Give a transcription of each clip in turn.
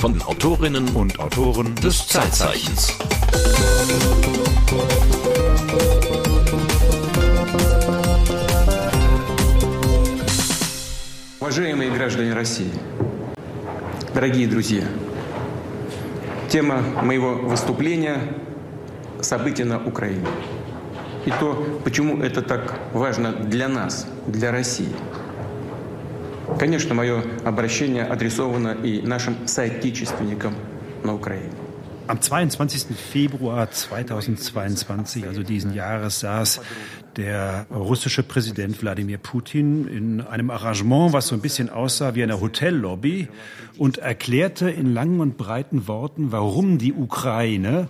von den Autorinnen und Autoren des Zeitzeichens. Уважаемые граждане России, дорогие друзья, тема моего выступления – события на Украине. И то, почему это так важно для нас, для России. Конечно, мое обращение адресовано и нашим соотечественникам на Украине. Am 22. Februar 2022, also diesen Jahres, saß der russische Präsident Wladimir Putin in einem Arrangement, was so ein bisschen aussah wie eine Hotellobby, und erklärte in langen und breiten Worten, warum die Ukraine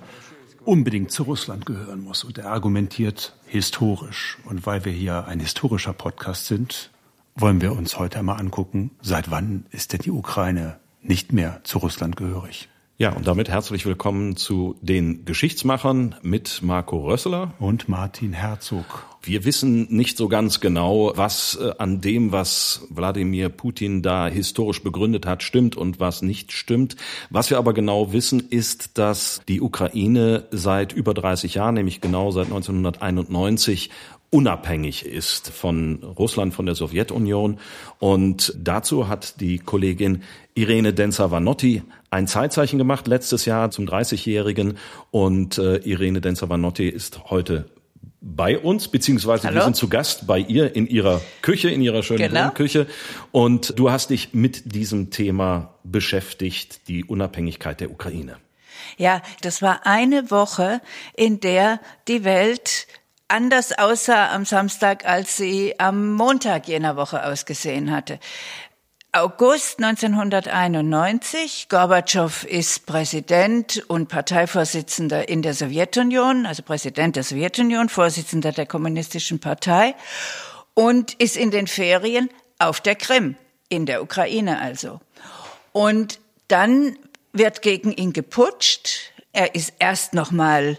unbedingt zu Russland gehören muss. Und er argumentiert historisch. Und weil wir hier ein historischer Podcast sind, wollen wir uns heute einmal angucken, seit wann ist denn die Ukraine nicht mehr zu Russland gehörig? Ja, und damit herzlich willkommen zu den Geschichtsmachern mit Marco Rössler und Martin Herzog. Wir wissen nicht so ganz genau, was an dem, was Wladimir Putin da historisch begründet hat, stimmt und was nicht stimmt. Was wir aber genau wissen, ist, dass die Ukraine seit über 30 Jahren, nämlich genau seit 1991, unabhängig ist von Russland, von der Sowjetunion. Und dazu hat die Kollegin Irene Dänzer-Vanotti ein Zeitzeichen gemacht, letztes Jahr zum 30-Jährigen. Und Irene Dänzer-Vanotti ist heute bei uns, beziehungsweise Hallo. Wir sind zu Gast bei ihr in ihrer Küche, in ihrer schönen Wohnküche. Und du hast dich mit diesem Thema beschäftigt, die Unabhängigkeit der Ukraine. Ja, das war eine Woche, in der die Welt anders aussah am Samstag, als sie am Montag jener Woche ausgesehen hatte. August 1991, Gorbatschow ist Präsident und Parteivorsitzender in der Sowjetunion, also Präsident der Sowjetunion, Vorsitzender der Kommunistischen Partei, und ist in den Ferien auf der Krim, in der Ukraine also. Und dann wird gegen ihn geputscht. Er ist erst nochmal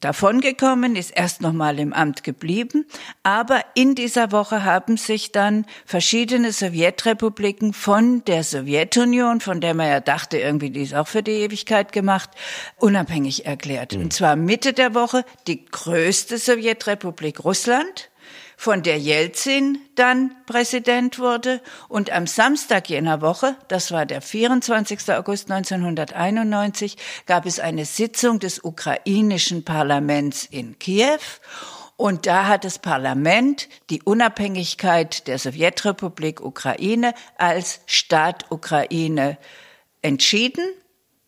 davongekommen, ist erst nochmal im Amt geblieben. Aber in dieser Woche haben sich dann verschiedene Sowjetrepubliken von der Sowjetunion, von der man ja dachte, irgendwie die ist auch für die Ewigkeit gemacht, unabhängig erklärt. Und zwar Mitte der Woche die größte Sowjetrepublik Russland, von der Jelzin dann Präsident wurde. Und am Samstag jener Woche, das war der 24. August 1991, gab es eine Sitzung des ukrainischen Parlaments in Kiew. Und da hat das Parlament die Unabhängigkeit der Sowjetrepublik Ukraine als Staat Ukraine entschieden,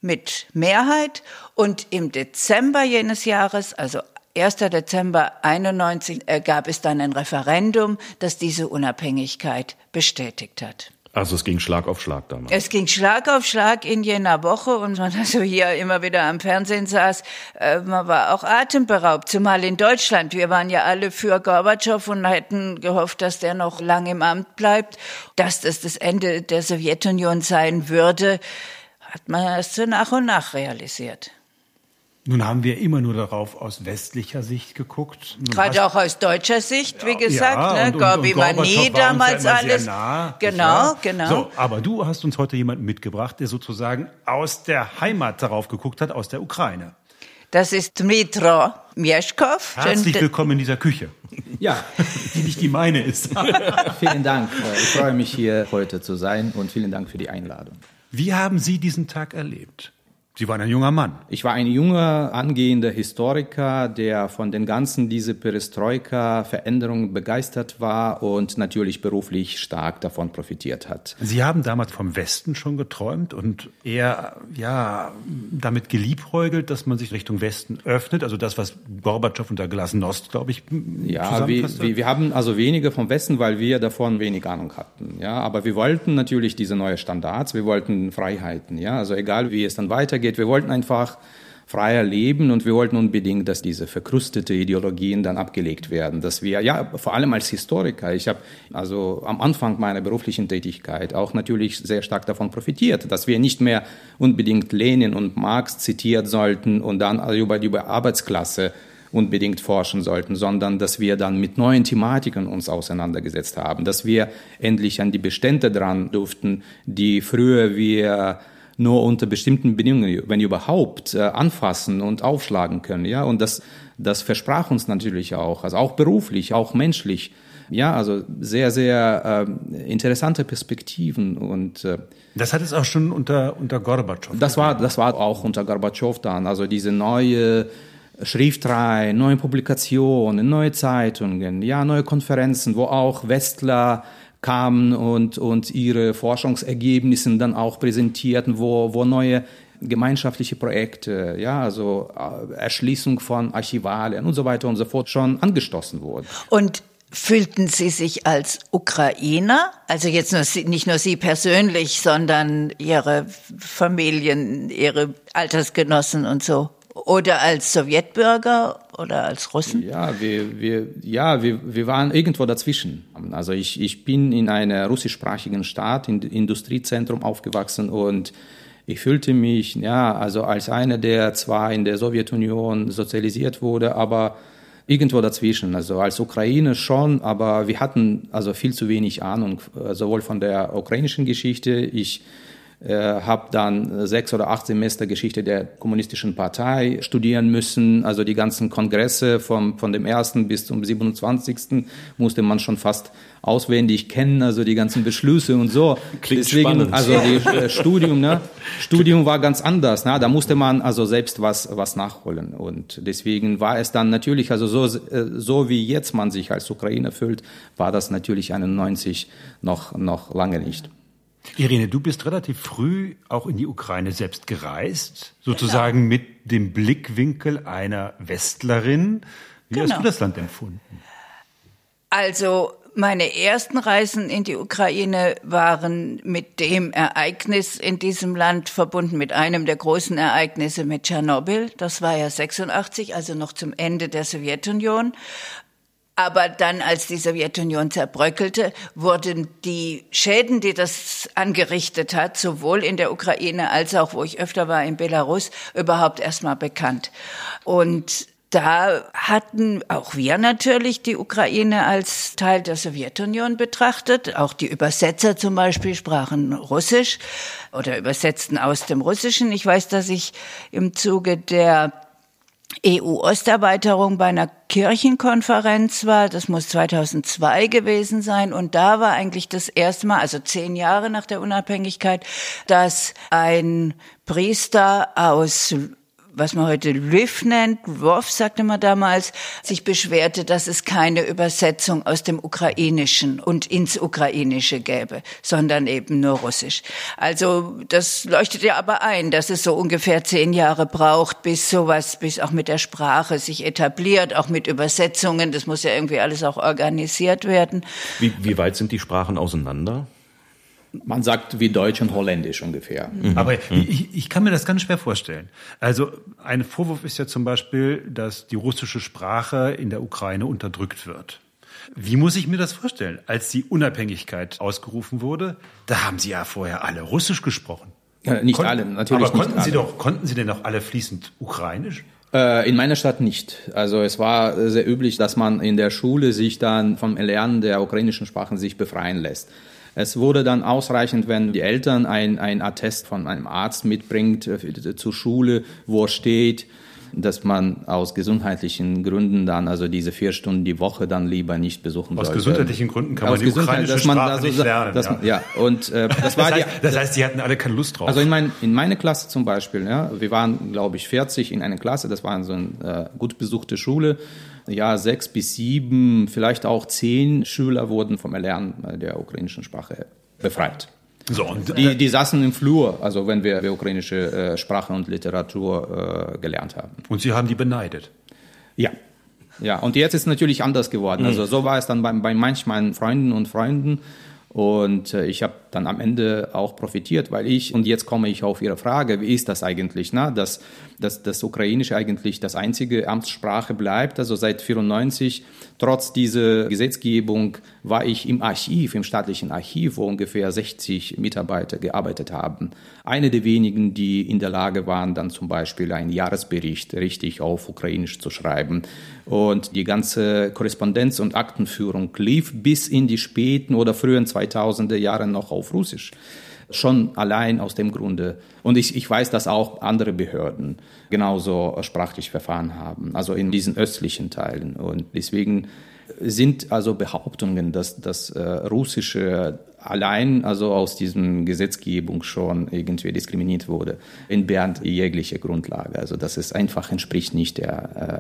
mit Mehrheit. Und im Dezember jenes Jahres, also 1. Dezember 1991, gab es dann ein Referendum, das diese Unabhängigkeit bestätigt hat. Also es ging Schlag auf Schlag damals. Es ging Schlag auf Schlag in jener Woche, und man also hier immer wieder am Fernsehen saß, man war auch atemberaubt, zumal in Deutschland. Wir waren ja alle für Gorbatschow und hätten gehofft, dass der noch lange im Amt bleibt, dass das das Ende der Sowjetunion sein würde, hat man erst so nach und nach realisiert. Nun haben wir immer nur darauf aus westlicher Sicht geguckt. Gerade auch aus deutscher Sicht, wie gesagt. Ja, ne? Gorbi war nie damals ja alles. Nah, genau. So, aber du hast uns heute jemanden mitgebracht, der sozusagen aus der Heimat darauf geguckt hat, aus der Ukraine. Das ist Dmytro Myeshkov. Herzlich willkommen in dieser Küche. Ja, die nicht die meine ist. Vielen Dank. Ich freue mich, hier heute zu sein, und vielen Dank für die Einladung. Wie haben Sie diesen Tag erlebt? Sie waren ein junger Mann. Ich war ein junger, angehender Historiker, der von den ganzen diese Perestroika-Veränderungen begeistert war und natürlich beruflich stark davon profitiert hat. Sie haben damals vom Westen schon geträumt und eher damit geliebäugelt, dass man sich Richtung Westen öffnet, also das, was Gorbatschow unter Glasnost, glaube ich, zusammenfasst. Ja, wir haben also weniger vom Westen, weil wir davon wenig Ahnung hatten. Ja, aber wir wollten natürlich diese neuen Standards, wir wollten Freiheiten. Ja, also egal, wie es dann weitergeht. Wir wollten einfach freier leben und wir wollten unbedingt, dass diese verkrusteten Ideologien dann abgelegt werden. Dass wir, vor allem als Historiker, ich habe also am Anfang meiner beruflichen Tätigkeit auch natürlich sehr stark davon profitiert, dass wir nicht mehr unbedingt Lenin und Marx zitiert sollten und dann über Arbeitsklasse unbedingt forschen sollten, sondern dass wir dann mit neuen Thematiken uns auseinandergesetzt haben, dass wir endlich an die Bestände dran durften, die früher wir nur unter bestimmten Bedingungen, wenn überhaupt, anfassen und aufschlagen können. Ja, und das versprach uns natürlich auch, also auch beruflich, auch menschlich. Ja, also sehr, sehr interessante Perspektiven. Und das hat es auch schon unter Gorbatschow. Das war auch unter Gorbatschow dann. Also diese neue Schriftreihe, neue Publikationen, neue Zeitungen, ja, neue Konferenzen, wo auch Westler kamen und ihre Forschungsergebnisse dann auch präsentierten, wo neue gemeinschaftliche Projekte, ja, also Erschließung von Archivalien und so weiter und so fort schon angestoßen wurden. Und fühlten Sie sich als Ukrainer, also jetzt nur Sie, nicht nur Sie persönlich, sondern Ihre Familien, Ihre Altersgenossen und so? Oder als Sowjetbürger oder als Russen? Ja, wir waren irgendwo dazwischen. Also ich bin in einem russischsprachigen Staat, im Industriezentrum aufgewachsen und ich fühlte mich, ja, also als einer, der zwar in der Sowjetunion sozialisiert wurde, aber irgendwo dazwischen, also als Ukraine schon, aber wir hatten also viel zu wenig Ahnung, sowohl von der ukrainischen Geschichte. Ich habe dann 6 oder 8 Semester Geschichte der kommunistischen Partei studieren müssen, also die ganzen Kongresse von dem 1. bis zum 27. musste man schon fast auswendig kennen, also die ganzen Beschlüsse und so. Klingt deswegen spannend. Also das Studium war ganz anders, ne? Da musste man also selbst was nachholen und deswegen war es dann natürlich, also so wie jetzt man sich als Ukrainer fühlt, war das natürlich 91 noch lange nicht. Irene, du bist relativ früh auch in die Ukraine selbst gereist, sozusagen genau. Mit dem Blickwinkel einer Westlerin. Wie genau. Hast du das Land empfunden? Also meine ersten Reisen in die Ukraine waren mit dem Ereignis in diesem Land verbunden, mit einem der großen Ereignisse mit Tschernobyl. Das war ja 86, also noch zum Ende der Sowjetunion. Aber dann, als die Sowjetunion zerbröckelte, wurden die Schäden, die das angerichtet hat, sowohl in der Ukraine als auch, wo ich öfter war, in Belarus, überhaupt erstmal bekannt. Und da hatten auch wir natürlich die Ukraine als Teil der Sowjetunion betrachtet. Auch die Übersetzer zum Beispiel sprachen Russisch oder übersetzten aus dem Russischen. Ich weiß, dass ich im Zuge der EU-Osterweiterung bei einer Kirchenkonferenz war, das muss 2002 gewesen sein, und da war eigentlich das erste Mal, also 10 Jahre nach der Unabhängigkeit, dass ein Priester aus, was man heute Lviv nennt, Lwów sagte man damals, sich beschwerte, dass es keine Übersetzung aus dem Ukrainischen und ins Ukrainische gäbe, sondern eben nur Russisch. Also das leuchtet ja aber ein, dass es so ungefähr 10 Jahre braucht, bis sowas, bis auch mit der Sprache sich etabliert, auch mit Übersetzungen, das muss ja irgendwie alles auch organisiert werden. Wie weit sind die Sprachen auseinander? Man sagt wie Deutsch und Holländisch ungefähr. Aber ich kann mir das ganz schwer vorstellen. Also ein Vorwurf ist ja zum Beispiel, dass die russische Sprache in der Ukraine unterdrückt wird. Wie muss ich mir das vorstellen? Als die Unabhängigkeit ausgerufen wurde, da haben Sie ja vorher alle Russisch gesprochen. Ja, nicht alle, natürlich nicht alle. Aber konnten Sie denn auch alle fließend Ukrainisch? In meiner Stadt nicht. Also es war sehr üblich, dass man in der Schule sich dann vom Erlernen der ukrainischen Sprachen sich befreien lässt. Es wurde dann ausreichend, wenn die Eltern ein Attest von einem Arzt mitbringt zur Schule, wo steht, dass man aus gesundheitlichen Gründen dann also diese 4 Stunden die Woche dann lieber nicht besuchen sollte. Aus gesundheitlichen Gründen kann man die ukrainische Sprache nicht lernen. Das heißt, die hatten alle keine Lust drauf. Also in meine Klasse zum Beispiel, ja, wir waren, glaube ich, 40 in einer Klasse, das war so eine gut besuchte Schule. Ja, 6 bis 7, vielleicht auch 10 Schüler wurden vom Erlernen der ukrainischen Sprache befreit. So, und die saßen im Flur, also wenn wir ukrainische Sprache und Literatur gelernt haben. Und Sie haben die beneidet? Ja. Ja, und jetzt ist es natürlich anders geworden. Also so war es dann bei manch meinen Freunden und Freunden. Und ich habe dann am Ende auch profitiert, weil und jetzt komme ich auf Ihre Frage, wie ist das eigentlich, ne? Dass das Ukrainische eigentlich das einzige Amtssprache bleibt. Also seit 1994, trotz dieser Gesetzgebung, war ich im staatlichen Archiv, wo ungefähr 60 Mitarbeiter gearbeitet haben. Eine der wenigen, die in der Lage waren, dann zum Beispiel einen Jahresbericht richtig auf Ukrainisch zu schreiben. Und die ganze Korrespondenz und Aktenführung lief bis in die späten oder frühen 2000er Jahre noch auf Russisch. Schon allein aus dem Grunde. Und ich weiß, dass auch andere Behörden genauso sprachlich verfahren haben, also in diesen östlichen Teilen. Und deswegen sind also Behauptungen, dass das Russische allein also aus diesem Gesetzgebung schon irgendwie diskriminiert wurde, entbehrt jegliche Grundlage. Also das ist einfach entspricht nicht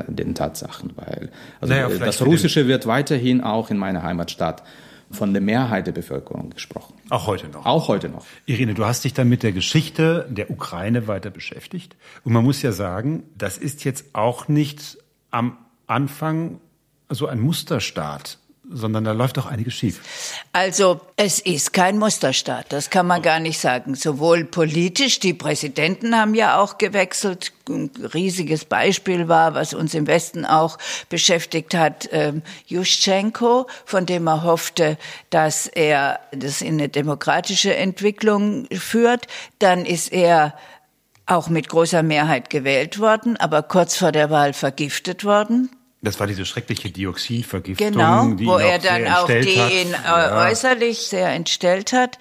den Tatsachen, weil also das Russische wird weiterhin auch in meiner Heimatstadt von der Mehrheit der Bevölkerung gesprochen. Auch heute noch. Auch heute noch. Irene, du hast dich dann mit der Geschichte der Ukraine weiter beschäftigt. Und man muss ja sagen, das ist jetzt auch nicht am Anfang so ein Musterstaat, sondern da läuft auch einiges schief. Also es ist kein Musterstaat, das kann man gar nicht sagen. Sowohl politisch, die Präsidenten haben ja auch gewechselt. Ein riesiges Beispiel war, was uns im Westen auch beschäftigt hat, Juschenko, von dem er hoffte, dass er das in eine demokratische Entwicklung führt. Dann ist er auch mit großer Mehrheit gewählt worden, aber kurz vor der Wahl vergiftet worden. Das war diese schreckliche Dioxinvergiftung, genau, die wo er dann auch die ihn äußerlich sehr entstellt hat.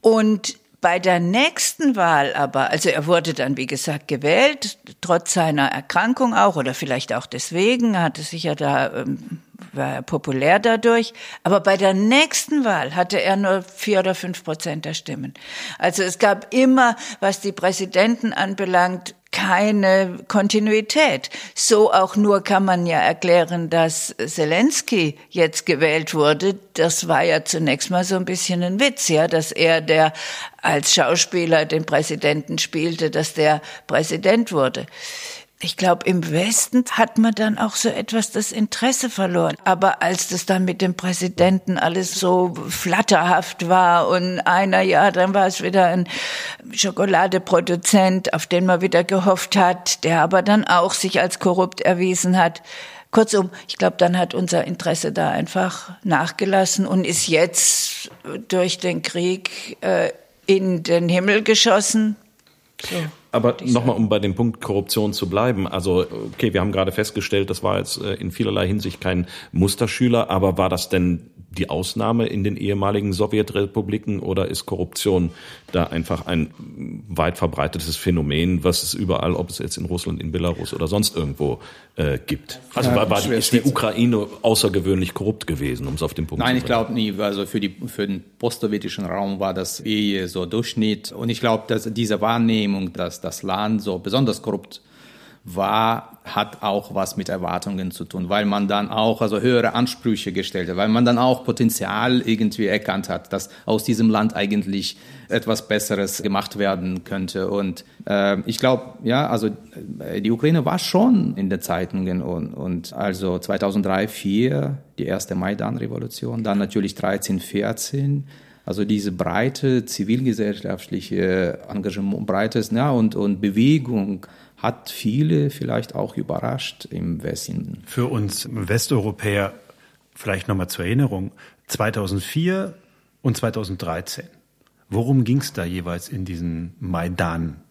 Und bei der nächsten Wahl aber, also er wurde dann, wie gesagt, gewählt, trotz seiner Erkrankung auch, oder vielleicht auch deswegen, hatte sich ja da, war er populär dadurch. Aber bei der nächsten Wahl hatte er nur 4 oder 5% der Stimmen. Also es gab immer, was die Präsidenten anbelangt, keine Kontinuität. So auch nur kann man ja erklären, dass Selenskyj jetzt gewählt wurde. Das war ja zunächst mal so ein bisschen ein Witz, ja, dass er, der als Schauspieler den Präsidenten spielte, dass der Präsident wurde. Ich glaube, im Westen hat man dann auch so etwas das Interesse verloren. Aber als das dann mit dem Präsidenten alles so flatterhaft war und einer, ja, dann war es wieder ein Schokoladeproduzent, auf den man wieder gehofft hat, der aber dann auch sich als korrupt erwiesen hat. Kurzum, ich glaube, dann hat unser Interesse da einfach nachgelassen und ist jetzt durch den Krieg in den Himmel geschossen. So. Aber nochmal, um bei dem Punkt Korruption zu bleiben. Also, okay, wir haben gerade festgestellt, das war jetzt in vielerlei Hinsicht kein Musterschüler. Aber war das denn die Ausnahme in den ehemaligen Sowjetrepubliken oder ist Korruption da einfach ein weit verbreitetes Phänomen, was es überall, ob es jetzt in Russland, in Belarus oder sonst irgendwo gibt? Also ist die Ukraine außergewöhnlich korrupt gewesen, um es auf den Punkt zu bringen? Nein, ich glaube nie. Also für den postsowjetischen Raum war das so Durchschnitt. Und ich glaube, dass diese Wahrnehmung, dass das Land so besonders korrupt war, hat auch was mit Erwartungen zu tun, weil man dann auch also höhere Ansprüche gestellt hat, weil man dann auch Potenzial irgendwie erkannt hat, dass aus diesem Land eigentlich etwas Besseres gemacht werden könnte. Und ich glaube, ja, also die Ukraine war schon in den Zeitungen und also 2003, 2004 die erste Maidan-Revolution, dann natürlich 2013, 2014. Also diese breite zivilgesellschaftliche Engagement, breites, ja, und Bewegung hat viele vielleicht auch überrascht im Westen. Für uns Westeuropäer vielleicht nochmal zur Erinnerung, 2004 und 2013. Worum ging es da jeweils in diesen Maidan?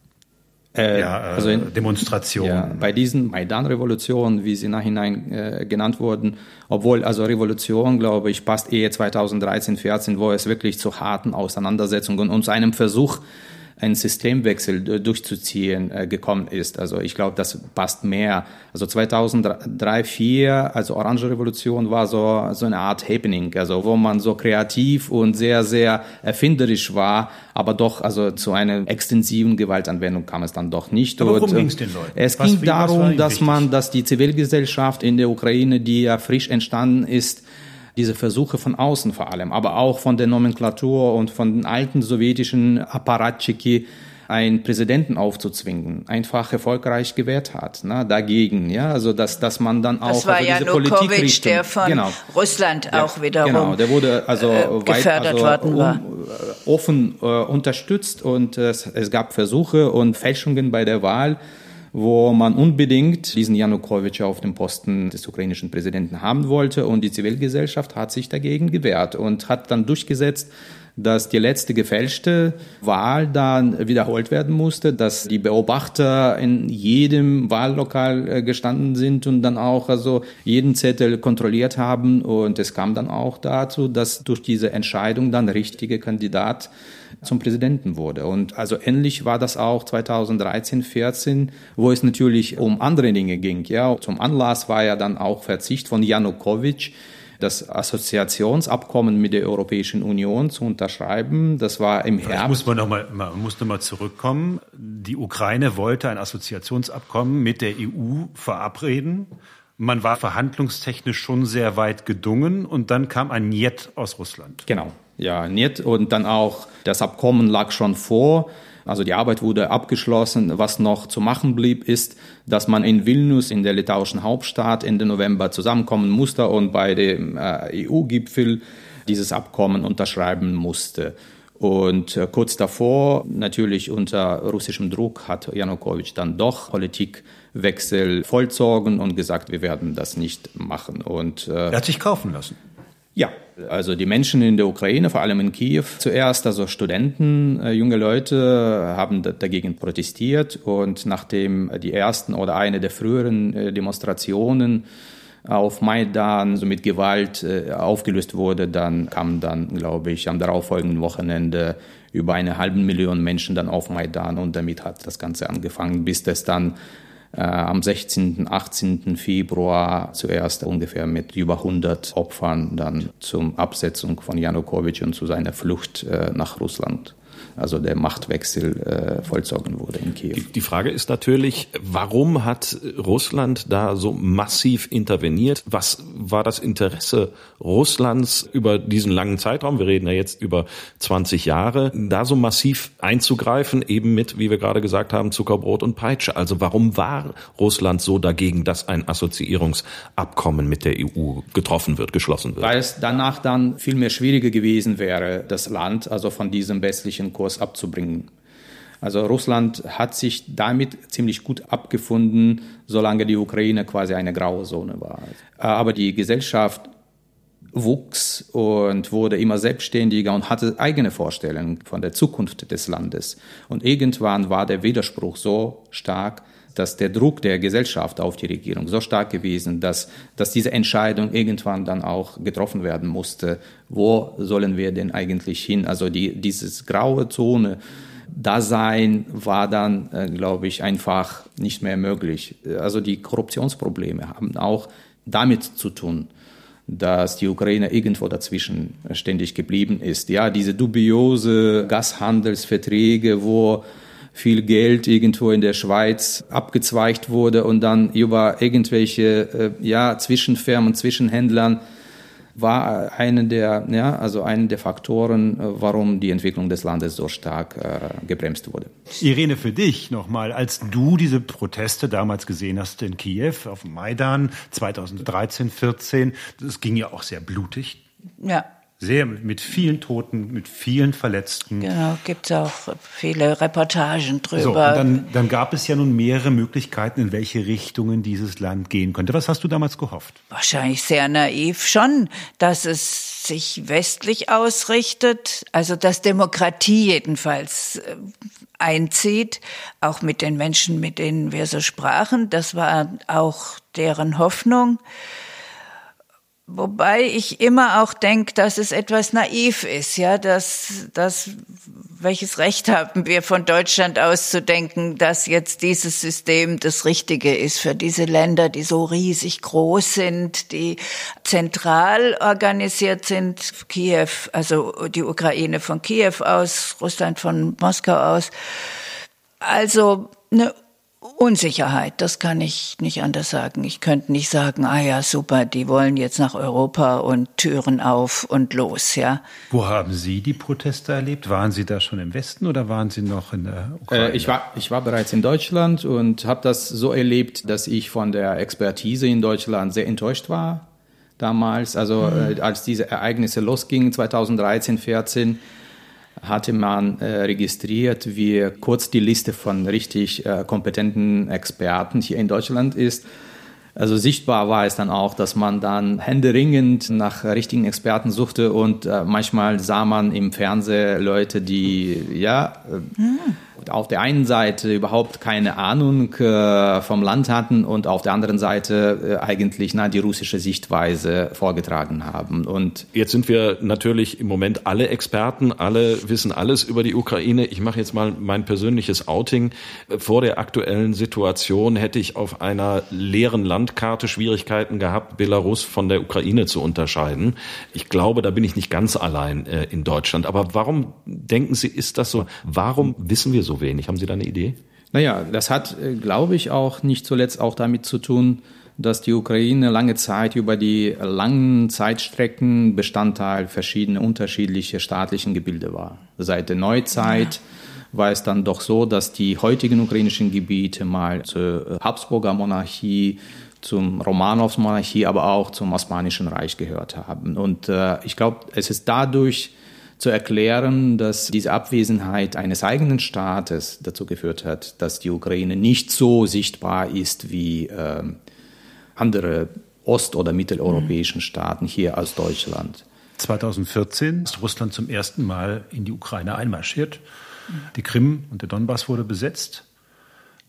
Also Demonstrationen. Ja, bei diesen Maidan-Revolutionen, wie sie nachhinein genannt wurden, obwohl also Revolution, glaube ich, passt eher 2013, 2014, wo es wirklich zu harten Auseinandersetzungen und zu einem Versuch, einen Systemwechsel durchzuziehen, gekommen ist. Also ich glaube, das passt mehr. Also 2003, 2004, also Orange Revolution war so eine Art Happening, also wo man so kreativ und sehr, sehr erfinderisch war, aber doch also zu einer extensiven Gewaltanwendung kam es dann doch nicht. Aber worum ging es den Leuten? Es ging darum, dass die Zivilgesellschaft in der Ukraine, die ja frisch entstanden ist, diese Versuche von außen vor allem, aber auch von der Nomenklatur und von den alten sowjetischen Apparatschiki, einen Präsidenten aufzuzwingen, einfach erfolgreich gewährt hat, ne, dagegen, ja, also dass man dann auch also diese Politikrichtung. Das war Janukowitsch, der von Russland auch wiederum gefördert worden war. Genau, der wurde also offen unterstützt und es gab Versuche und Fälschungen bei der Wahl, wo man unbedingt diesen Janukowitsch auf dem Posten des ukrainischen Präsidenten haben wollte. Und die Zivilgesellschaft hat sich dagegen gewehrt und hat dann durchgesetzt, dass die letzte gefälschte Wahl dann wiederholt werden musste, dass die Beobachter in jedem Wahllokal gestanden sind und dann auch also jeden Zettel kontrolliert haben. Und es kam dann auch dazu, dass durch diese Entscheidung dann der richtige Kandidat zum Präsidenten wurde. Und also ähnlich war das auch 2013, 14, wo es natürlich um andere Dinge ging. Ja, zum Anlass war ja dann auch Verzicht von Janukowitsch, das Assoziationsabkommen mit der Europäischen Union zu unterschreiben. Das war im Herbst. Vielleicht man muss noch mal zurückkommen. Die Ukraine wollte ein Assoziationsabkommen mit der EU verabreden. Man war verhandlungstechnisch schon sehr weit gedungen und dann kam ein Njet aus Russland. Genau. Ja, nicht. Und dann auch das Abkommen lag schon vor. Also die Arbeit wurde abgeschlossen. Was noch zu machen blieb, ist, dass man in Vilnius, in der litauischen Hauptstadt, Ende November zusammenkommen musste und bei dem EU-Gipfel dieses Abkommen unterschreiben musste. Und kurz davor, natürlich unter russischem Druck, hat Janukowitsch dann doch Politikwechsel vollzogen und gesagt, wir werden das nicht machen. Und er hat sich kaufen lassen. Ja, also die Menschen in der Ukraine, vor allem in Kiew zuerst, also Studenten, junge Leute haben dagegen protestiert und nachdem die ersten oder eine der früheren Demonstrationen auf Maidan so mit Gewalt aufgelöst wurde, dann kamen dann, glaube ich, am darauffolgenden Wochenende über 500.000 Menschen dann auf Maidan und damit hat das Ganze angefangen, bis das dann am 16., 18. Februar zuerst ungefähr mit über 100 Opfern dann zum Absetzung von Janukowitsch und zu seiner Flucht nach Russland. Also der Machtwechsel vollzogen wurde in Kiew. Die Frage ist natürlich, warum hat Russland da so massiv interveniert? Was war das Interesse Russlands über diesen langen Zeitraum? Wir reden ja jetzt über 20 Jahre. Da so massiv einzugreifen, eben mit, wie wir gerade gesagt haben, Zuckerbrot und Peitsche. Also warum war Russland so dagegen, dass ein Assoziierungsabkommen mit der EU getroffen wird, geschlossen wird? Weil es danach dann viel mehr schwieriger gewesen wäre, das Land also von diesem westlichen Kurs abzubringen. Also Russland hat sich damit ziemlich gut abgefunden, solange die Ukraine quasi eine Grauzone war. Aber die Gesellschaft wuchs und wurde immer selbstständiger und hatte eigene Vorstellungen von der Zukunft des Landes. Und irgendwann war der Widerspruch so stark, dass der Druck der Gesellschaft auf die Regierung so stark gewesen, dass diese Entscheidung irgendwann dann auch getroffen werden musste. Wo sollen wir denn eigentlich hin? Also dieses graue Zone Dasein war dann, glaube ich, einfach nicht mehr möglich. Also die Korruptionsprobleme haben auch damit zu tun, dass die Ukraine irgendwo dazwischen ständig geblieben ist. Ja, diese dubiose Gashandelsverträge, wo viel Geld irgendwo in der Schweiz abgezweigt wurde und dann über irgendwelche Zwischenfirmen, Zwischenhändlern war eine der Faktoren, warum die Entwicklung des Landes so stark gebremst wurde. Irene, für dich nochmal, als du diese Proteste damals gesehen hast in Kiew, auf dem Maidan 2013, 14, das ging ja auch sehr blutig. Ja. Sehr, mit vielen Toten, mit vielen Verletzten. Genau, gibt es auch viele Reportagen drüber. So, und dann gab es ja nun mehrere Möglichkeiten, in welche Richtungen dieses Land gehen könnte. Was hast du damals gehofft? Wahrscheinlich sehr naiv schon, dass es sich westlich ausrichtet, also dass Demokratie jedenfalls einzieht, auch mit den Menschen, mit denen wir so sprachen. Das war auch deren Hoffnung. Wobei ich immer auch denke, dass es etwas naiv ist, ja, dass welches Recht haben wir von Deutschland aus zu denken, dass jetzt dieses System das Richtige ist für diese Länder, die so riesig groß sind, die zentral organisiert sind, Kiew, also die Ukraine von Kiew aus, Russland von Moskau aus. Also eine Unsicherheit, das kann ich nicht anders sagen. Ich könnte nicht sagen, super, die wollen jetzt nach Europa und Türen auf und los, ja. Wo haben Sie die Proteste erlebt? Waren Sie da schon im Westen oder waren Sie noch in der Ukraine? Ich war bereits in Deutschland und habe das so erlebt, dass ich von der Expertise in Deutschland sehr enttäuscht war damals. Also als diese Ereignisse losgingen, 2013, 14, hatte man registriert, wie kurz die Liste von richtig kompetenten Experten hier in Deutschland ist. Also sichtbar war es dann auch, dass man dann händeringend nach richtigen Experten suchte und manchmal sah man im Fernsehen Leute, die auf der einen Seite überhaupt keine Ahnung vom Land hatten und auf der anderen Seite eigentlich die russische Sichtweise vorgetragen haben. Und jetzt sind wir natürlich im Moment alle Experten, alle wissen alles über die Ukraine. Ich mache jetzt mal mein persönliches Outing. Vor der aktuellen Situation hätte ich auf einer leeren Landkarte Schwierigkeiten gehabt, Belarus von der Ukraine zu unterscheiden. Ich glaube, da bin ich nicht ganz allein in Deutschland. Aber warum denken Sie, ist das so? Warum wissen wir so wenig? Haben Sie da eine Idee? Naja, das hat, glaube ich, auch nicht zuletzt auch damit zu tun, dass die Ukraine lange Zeit über die langen Zeitstrecken Bestandteil verschiedener unterschiedlicher staatlichen Gebilde war. Seit der Neuzeit war es dann doch so, dass die heutigen ukrainischen Gebiete mal zur Habsburger Monarchie, zum Romanows Monarchie, aber auch zum Osmanischen Reich gehört haben. Und ich glaube, es ist dadurch zu erklären, dass diese Abwesenheit eines eigenen Staates dazu geführt hat, dass die Ukraine nicht so sichtbar ist wie andere ost- oder mitteleuropäischen Staaten hier aus Deutschland. 2014 ist Russland zum ersten Mal in die Ukraine einmarschiert. Die Krim und der Donbass wurde besetzt.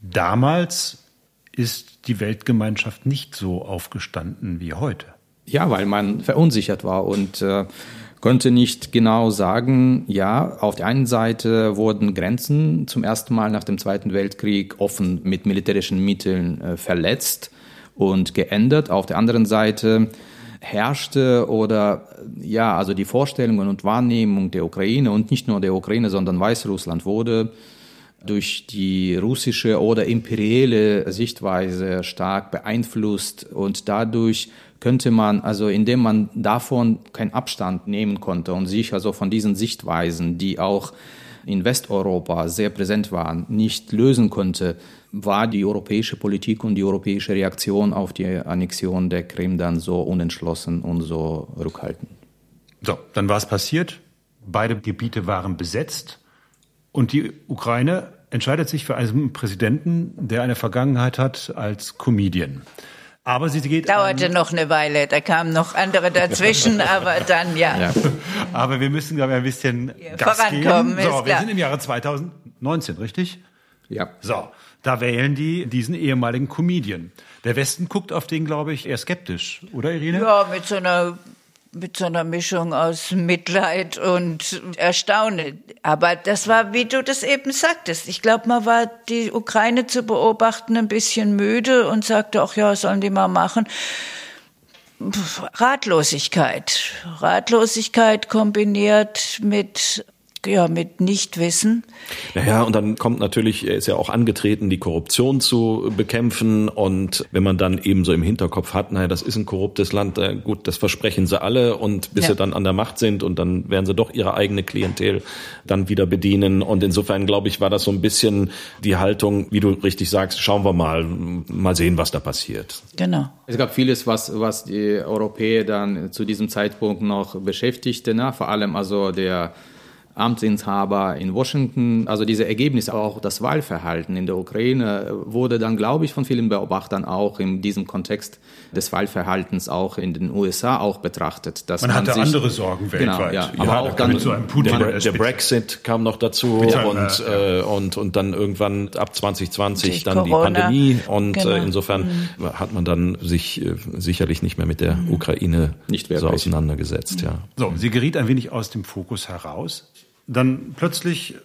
Damals ist die Weltgemeinschaft nicht so aufgestanden wie heute. Ja, weil man verunsichert war und konnte nicht genau sagen, auf der einen Seite wurden Grenzen zum ersten Mal nach dem Zweiten Weltkrieg offen mit militärischen Mitteln verletzt und geändert. Auf der anderen Seite herrschte also die Vorstellungen und Wahrnehmung der Ukraine und nicht nur der Ukraine, sondern Weißrussland wurde durch die russische oder imperiale Sichtweise stark beeinflusst und dadurch könnte man, indem man davon keinen Abstand nehmen konnte und sich von diesen Sichtweisen, die auch in Westeuropa sehr präsent waren, nicht lösen konnte, war die europäische Politik und die europäische Reaktion auf die Annexion der Krim dann so unentschlossen und so rückhaltend. So, dann war es passiert. Beide Gebiete waren besetzt. Und die Ukraine entscheidet sich für einen Präsidenten, der eine Vergangenheit hat als Comedian. Aber sie geht dauerte noch eine Weile, da kamen noch andere dazwischen, aber dann ja. Aber wir müssen, glaube ich, ein bisschen Gas vorankommen. Geben. So, wir sind im Jahre 2019, richtig? Ja. So, da wählen die diesen ehemaligen Comedian. Der Westen guckt auf den, glaube ich, eher skeptisch, oder Irene? Ja, mit so einer Mischung aus Mitleid und Erstaunen. Aber das war, wie du das eben sagtest. Ich glaube, man war die Ukraine zu beobachten ein bisschen müde und sagte, ach ja, sollen die mal machen. Ratlosigkeit kombiniert mit Nichtwissen. Naja, und dann kommt natürlich, er ist ja auch angetreten, die Korruption zu bekämpfen. Und wenn man dann eben so im Hinterkopf hat, das ist ein korruptes Land, gut, das versprechen sie alle. Und bis sie dann an der Macht sind und dann werden sie doch ihre eigene Klientel dann wieder bedienen. Und insofern, glaube ich, war das so ein bisschen die Haltung, wie du richtig sagst, schauen wir mal sehen, was da passiert. Genau. Es gab vieles, was die Europäer dann zu diesem Zeitpunkt noch beschäftigte, vor allem der Amtsinhaber in Washington, diese Ergebnisse, aber auch das Wahlverhalten in der Ukraine wurde dann, glaube ich, von vielen Beobachtern auch in diesem Kontext des Wahlverhaltens auch in den USA auch betrachtet. Dass man hatte andere Sorgen weltweit. Genau, aber auch dann mit so einem Putin. Der Brexit kam noch dazu und dann irgendwann ab 2020 dann Corona, die Pandemie und insofern hat man dann sich sicherlich nicht mehr mit der Ukraine so auseinandergesetzt. Ja. So, sie geriet ein wenig aus dem Fokus heraus. Dann plötzlich,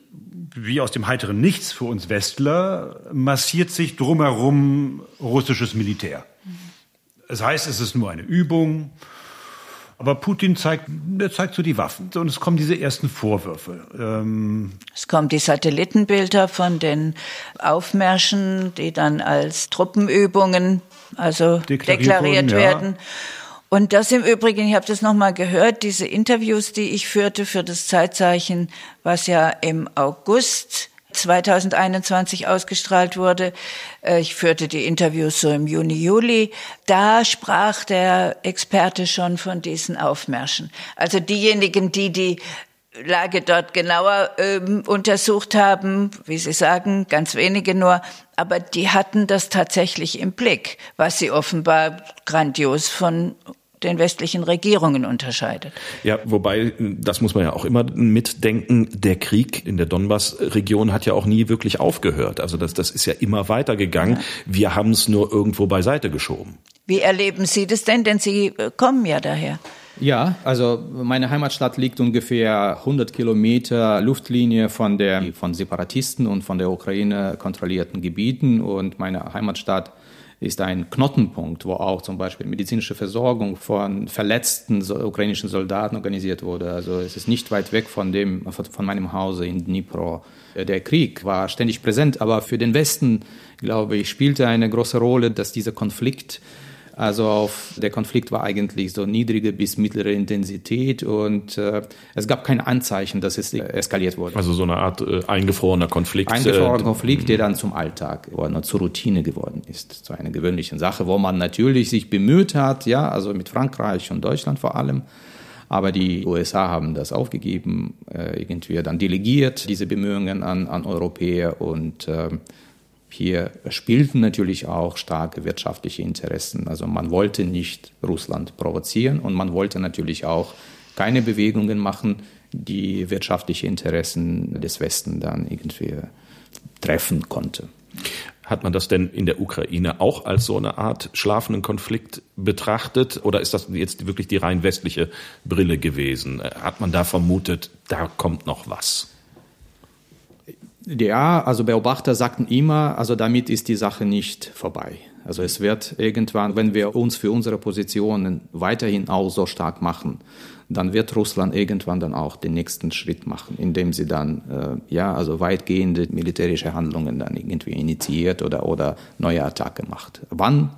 wie aus dem heiteren Nichts für uns Westler, massiert sich drumherum russisches Militär. Das heißt, es ist nur eine Übung. Aber Putin zeigt so die Waffen. Und es kommen diese ersten Vorwürfe. Es kommen die Satellitenbilder von den Aufmärschen, die dann als Truppenübungen deklariert werden. Und das im Übrigen, ich habe das nochmal gehört, diese Interviews, die ich führte für das Zeitzeichen, was ja im August 2021 ausgestrahlt wurde. Ich führte die Interviews so im Juni, Juli. Da sprach der Experte schon von diesen Aufmärschen. Also diejenigen, die Lage dort genauer untersucht haben, wie Sie sagen, ganz wenige nur, aber die hatten das tatsächlich im Blick, was sie offenbar grandios von den westlichen Regierungen unterscheidet. Ja, wobei, das muss man ja auch immer mitdenken, der Krieg in der Donbass-Region hat ja auch nie wirklich aufgehört. Also das ist ja immer weitergegangen. Ja. Wir haben es nur irgendwo beiseite geschoben. Wie erleben Sie das denn? Denn Sie kommen ja daher. Ja, also meine Heimatstadt liegt ungefähr 100 Kilometer Luftlinie von Separatisten und von der Ukraine kontrollierten Gebieten. Und meine Heimatstadt ist ein Knotenpunkt, wo auch zum Beispiel medizinische Versorgung von verletzten ukrainischen Soldaten organisiert wurde. Also es ist nicht weit weg von meinem Hause in Dnipro. Der Krieg war ständig präsent, aber für den Westen, glaube ich, spielte eine große Rolle, dass dieser Konflikt, der Konflikt war eigentlich so niedrige bis mittlere Intensität und es gab kein Anzeichen, dass es eskaliert wurde. Also so eine Art eingefrorener Konflikt. Eingefrorener Konflikt, der dann zum Alltag oder zur Routine geworden ist, zu einer gewöhnlichen Sache, wo man natürlich sich bemüht hat, ja, also mit Frankreich und Deutschland vor allem. Aber die USA haben das aufgegeben, irgendwie dann delegiert diese Bemühungen an Europäer und hier spielten natürlich auch starke wirtschaftliche Interessen. Also man wollte nicht Russland provozieren und man wollte natürlich auch keine Bewegungen machen, die wirtschaftliche Interessen des Westens dann irgendwie treffen konnte. Hat man das denn in der Ukraine auch als so eine Art schlafenden Konflikt betrachtet? Oder ist das jetzt wirklich die rein westliche Brille gewesen? Hat man da vermutet, da kommt noch was? Ja, also Beobachter sagten immer, also damit ist die Sache nicht vorbei. Also es wird irgendwann, wenn wir uns für unsere Positionen weiterhin auch so stark machen, dann wird Russland irgendwann dann auch den nächsten Schritt machen, indem sie dann also weitgehende militärische Handlungen dann irgendwie initiiert oder neue Attacke macht. Wann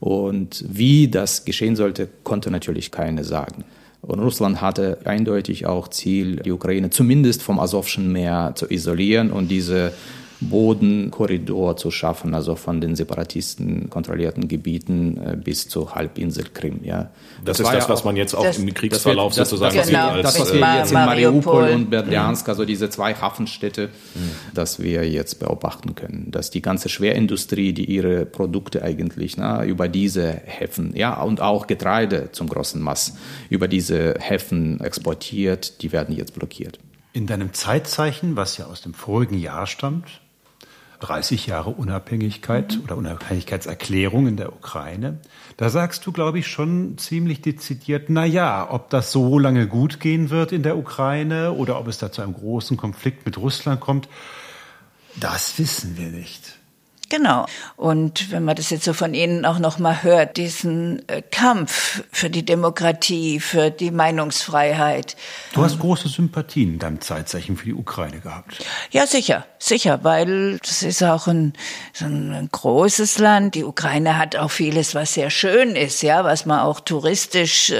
und wie das geschehen sollte, konnte natürlich keiner sagen. Und Russland hatte eindeutig auch Ziel, die Ukraine zumindest vom Asowschen Meer zu isolieren und diese Bodenkorridor zu schaffen, also von den Separatisten kontrollierten Gebieten bis zur Halbinsel Krim. Ja. Das ist das, was man jetzt auch im Kriegsverlauf sozusagen sieht. Genau, das, was wir jetzt in Mariupol und Berdiansk, also diese zwei Hafenstädte, dass wir jetzt beobachten können, dass die ganze Schwerindustrie, die ihre Produkte eigentlich über diese Häfen, und auch Getreide zum großen Maß über diese Häfen exportiert, die werden jetzt blockiert. In deinem Zeitzeichen, was ja aus dem vorigen Jahr stammt, 30 Jahre Unabhängigkeit oder Unabhängigkeitserklärung in der Ukraine, da sagst du, glaube ich, schon ziemlich dezidiert, ob das so lange gut gehen wird in der Ukraine oder ob es da zu einem großen Konflikt mit Russland kommt, das wissen wir nicht. Genau. Und wenn man das jetzt so von Ihnen auch nochmal hört, diesen Kampf für die Demokratie, für die Meinungsfreiheit. Du hast große Sympathien in deinem Zeitzeichen für die Ukraine gehabt. Ja, sicher, weil das ist auch ein großes Land. Die Ukraine hat auch vieles, was sehr schön ist, ja, was man auch touristisch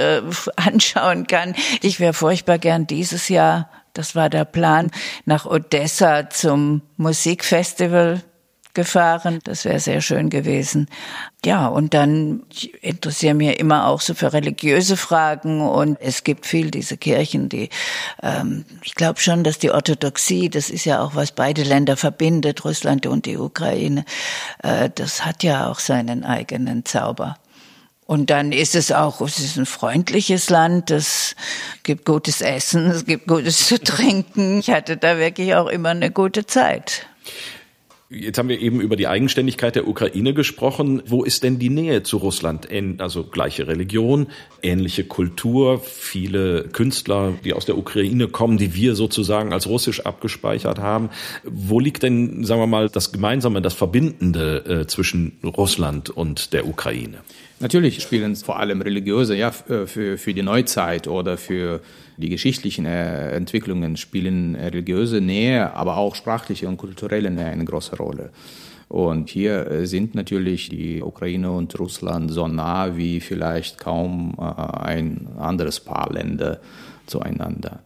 anschauen kann. Ich wäre furchtbar gern dieses Jahr, das war der Plan, nach Odessa zum Musikfestival gefahren. Das wäre sehr schön gewesen. Ja, und dann, ich interessiere mich immer auch so für religiöse Fragen und es gibt viel diese Kirchen, die, ich glaube schon, dass die Orthodoxie, das ist ja auch, was beide Länder verbindet, Russland und die Ukraine, das hat ja auch seinen eigenen Zauber. Und dann ist es ist ein freundliches Land, es gibt gutes Essen, es gibt gutes zu trinken. Ich hatte da wirklich auch immer eine gute Zeit. Jetzt haben wir eben über die Eigenständigkeit der Ukraine gesprochen. Wo ist denn die Nähe zu Russland? Also gleiche Religion, ähnliche Kultur, viele Künstler, die aus der Ukraine kommen, die wir sozusagen als russisch abgespeichert haben. Wo liegt denn, sagen wir mal, das Gemeinsame, das Verbindende zwischen Russland und der Ukraine? Natürlich spielen vor allem religiöse, für die Neuzeit oder für die geschichtlichen Entwicklungen spielen religiöse Nähe, aber auch sprachliche und kulturelle Nähe eine große Rolle. Und hier sind natürlich die Ukraine und Russland so nah wie vielleicht kaum ein anderes Paar Länder zueinander.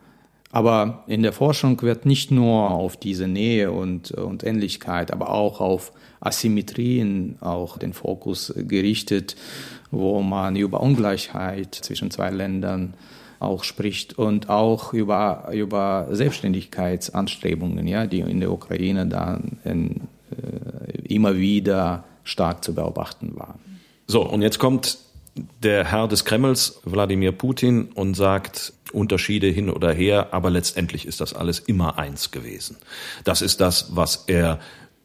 Aber in der Forschung wird nicht nur auf diese Nähe und Ähnlichkeit, aber auch auf Asymmetrien auch den Fokus gerichtet, wo man über Ungleichheit zwischen zwei Ländern auch spricht und auch über Selbstständigkeitsanstrebungen, ja, die in der Ukraine dann immer wieder stark zu beobachten waren. So, und jetzt kommt der Herr des Kremls, Wladimir Putin, und sagt, Unterschiede hin oder her, aber letztendlich ist das alles immer eins gewesen. Das ist das, was er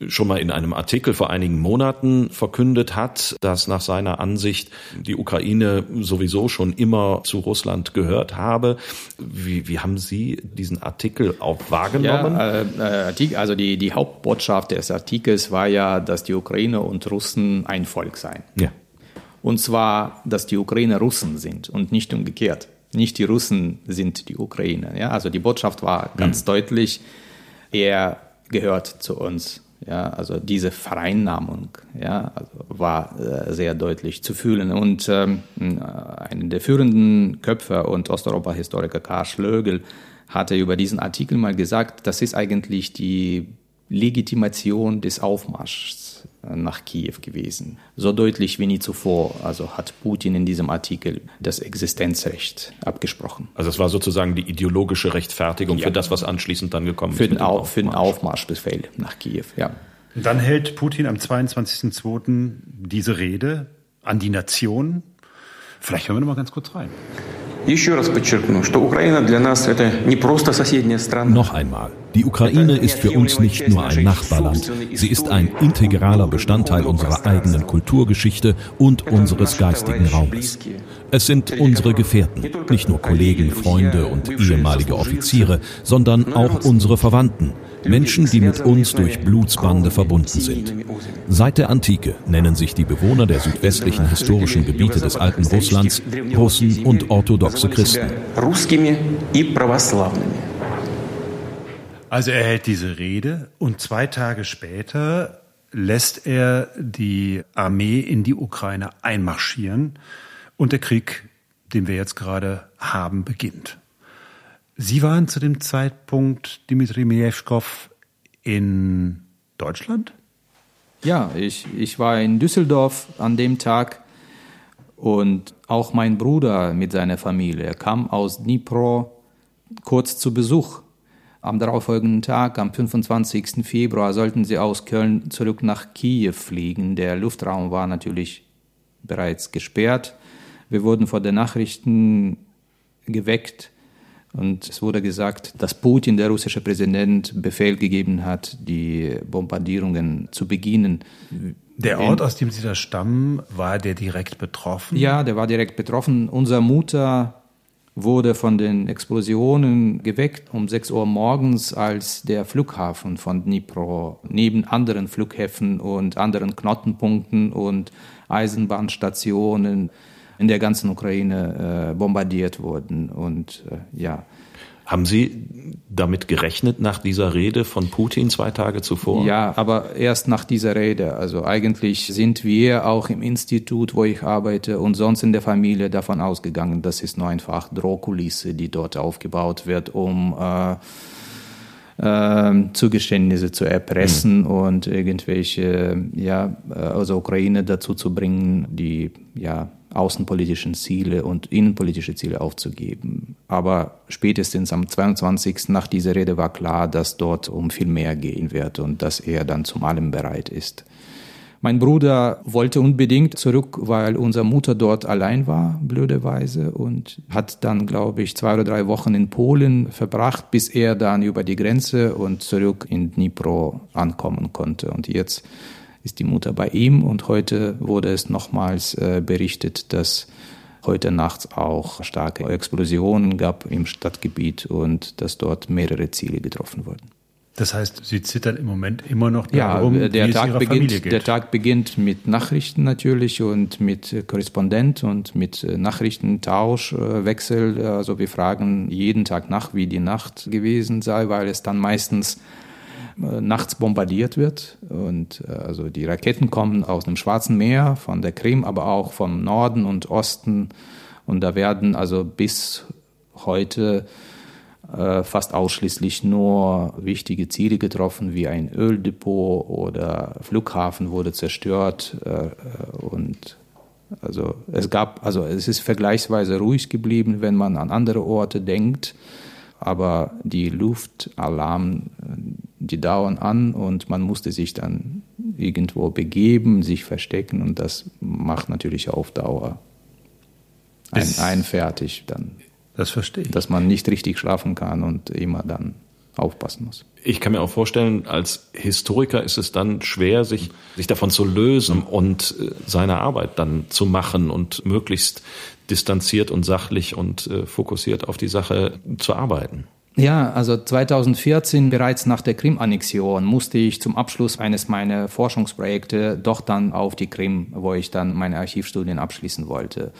schon mal in einem Artikel vor einigen Monaten verkündet hat, dass nach seiner Ansicht die Ukraine sowieso schon immer zu Russland gehört habe. Wie haben Sie diesen Artikel auch wahrgenommen? Ja, also die Hauptbotschaft des Artikels war ja, dass die Ukraine und Russen ein Volk seien. Ja. Und zwar, dass die Ukrainer Russen sind und nicht umgekehrt. Nicht die Russen sind die Ukrainer. Ja? Also die Botschaft war ganz deutlich, er gehört zu uns. Ja, also diese Vereinnahmung, ja, also war sehr deutlich zu fühlen. Und einen der führenden Köpfe und Osteuropa-Historiker Karl Schlögl hatte über diesen Artikel mal gesagt, das ist eigentlich die Legitimation des Aufmarschs nach Kiew gewesen. So deutlich wie nie zuvor, also hat Putin in diesem Artikel das Existenzrecht abgesprochen. Also es war sozusagen die ideologische Rechtfertigung, ja, für das, was anschließend dann gekommen ist. Für den Aufmarschbefehl nach Kiew, ja. Und dann hält Putin am 22.02. diese Rede an die Nation. Vielleicht hören wir noch mal ganz kurz rein. Noch einmal, die Ukraine ist für uns nicht nur ein Nachbarland, sie ist ein integraler Bestandteil unserer eigenen Kulturgeschichte und unseres geistigen Raumes. Es sind unsere Gefährten, nicht nur Kollegen, Freunde und ehemalige Offiziere, sondern auch unsere Verwandten, Menschen, die mit uns durch Blutsbande verbunden sind. Seit der Antike nennen sich die Bewohner der südwestlichen historischen Gebiete des alten Russlands Russen und orthodoxe Christen. Also er hält diese Rede und 2 Tage später lässt er die Armee in die Ukraine einmarschieren und der Krieg, den wir jetzt gerade haben, beginnt. Sie waren zu dem Zeitpunkt, Dmytro Myeshkov, in Deutschland? Ja, ich war in Düsseldorf an dem Tag und auch mein Bruder mit seiner Familie kam aus Dnipro kurz zu Besuch. Am darauffolgenden Tag, am 25. Februar, sollten sie aus Köln zurück nach Kiew fliegen. Der Luftraum war natürlich bereits gesperrt. Wir wurden vor den Nachrichten geweckt. Und es wurde gesagt, dass Putin, der russische Präsident, Befehl gegeben hat, die Bombardierungen zu beginnen. Der Ort, aus dem Sie da stammen, war der direkt betroffen? Ja, der war direkt betroffen. Unsere Mutter wurde von den Explosionen geweckt um 6 Uhr morgens, als der Flughafen von Dnipro neben anderen Flughäfen und anderen Knotenpunkten und Eisenbahnstationen in der ganzen Ukraine bombardiert wurden. Und ja. Haben Sie damit gerechnet nach dieser Rede von Putin 2 Tage zuvor? Ja, aber erst nach dieser Rede. Also eigentlich sind wir auch im Institut, wo ich arbeite, und sonst in der Familie davon ausgegangen, das ist nur einfach Drohkulisse, die dort aufgebaut wird, um Zugeständnisse zu erpressen und irgendwelche, ja, also Ukraine dazu zu bringen, die, ja, außenpolitischen Ziele und innenpolitische Ziele aufzugeben. Aber spätestens am 22. nach dieser Rede war klar, dass dort um viel mehr gehen wird und dass er dann zu allem bereit ist. Mein Bruder wollte unbedingt zurück, weil unsere Mutter dort allein war, blöderweise, und hat dann, glaube ich, 2 oder 3 Wochen in Polen verbracht, bis er dann über die Grenze und zurück in Dnipro ankommen konnte. Und jetzt ist die Mutter bei ihm und heute wurde es nochmals berichtet, dass heute nachts auch starke Explosionen gab im Stadtgebiet und dass dort mehrere Ziele getroffen wurden. Das heißt, Sie zittern im Moment immer noch darum, wie es Ihrer Familie geht. Der Tag beginnt mit Nachrichten natürlich und mit Korrespondent und mit Nachrichtentausch, Wechsel. Also wir fragen jeden Tag nach, wie die Nacht gewesen sei, weil es dann meistens nachts bombardiert wird und also die Raketen kommen aus dem Schwarzen Meer, von der Krim, aber auch vom Norden und Osten und da werden also bis heute fast ausschließlich nur wichtige Ziele getroffen, wie ein Öldepot oder Flughafen wurde zerstört und Also es ist vergleichsweise ruhig geblieben, wenn man an andere Orte denkt, aber die Luftalarm, die dauern an und man musste sich dann irgendwo begeben, sich verstecken und das macht natürlich auf Dauer einen fertig dann. Das verstehe ich. Dass man nicht richtig schlafen kann und immer dann aufpassen muss. Ich kann mir auch vorstellen, als Historiker ist es dann schwer, sich davon zu lösen und seine Arbeit dann zu machen und möglichst distanziert und sachlich und fokussiert auf die Sache zu arbeiten. Ja, also 2014, bereits nach der Krim-Annexion, musste ich zum Abschluss eines meiner Forschungsprojekte doch dann auf die Krim, wo ich dann meine Archivstudien abschließen wollte.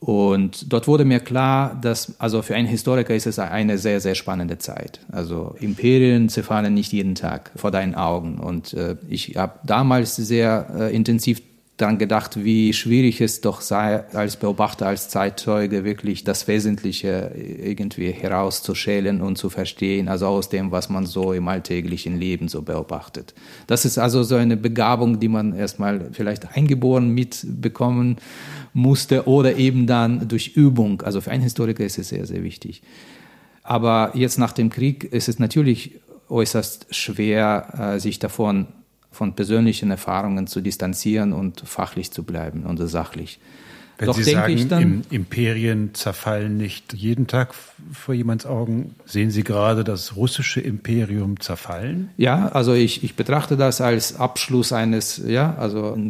Und dort wurde mir klar, dass also für einen Historiker ist es eine sehr, sehr spannende Zeit. Also Imperien zerfallen nicht jeden Tag vor deinen Augen. Und ich habe damals sehr intensiv daran gedacht, wie schwierig es doch sei, als Beobachter, als Zeitzeuge wirklich das Wesentliche irgendwie herauszuschälen und zu verstehen, also aus dem, was man so im alltäglichen Leben so beobachtet. Das ist also so eine Begabung, die man erstmal vielleicht eingeboren mitbekommen musste oder eben dann durch Übung. Also für einen Historiker ist es sehr, sehr wichtig. Aber jetzt nach dem Krieg ist es natürlich äußerst schwer, sich davon von persönlichen Erfahrungen zu distanzieren und fachlich zu bleiben und sachlich. Wenn Doch Sie denke sagen, ich dann, Imperien zerfallen nicht jeden Tag vor jemands Augen, sehen Sie gerade das russische Imperium zerfallen? Ja, also ich betrachte das als Abschluss ein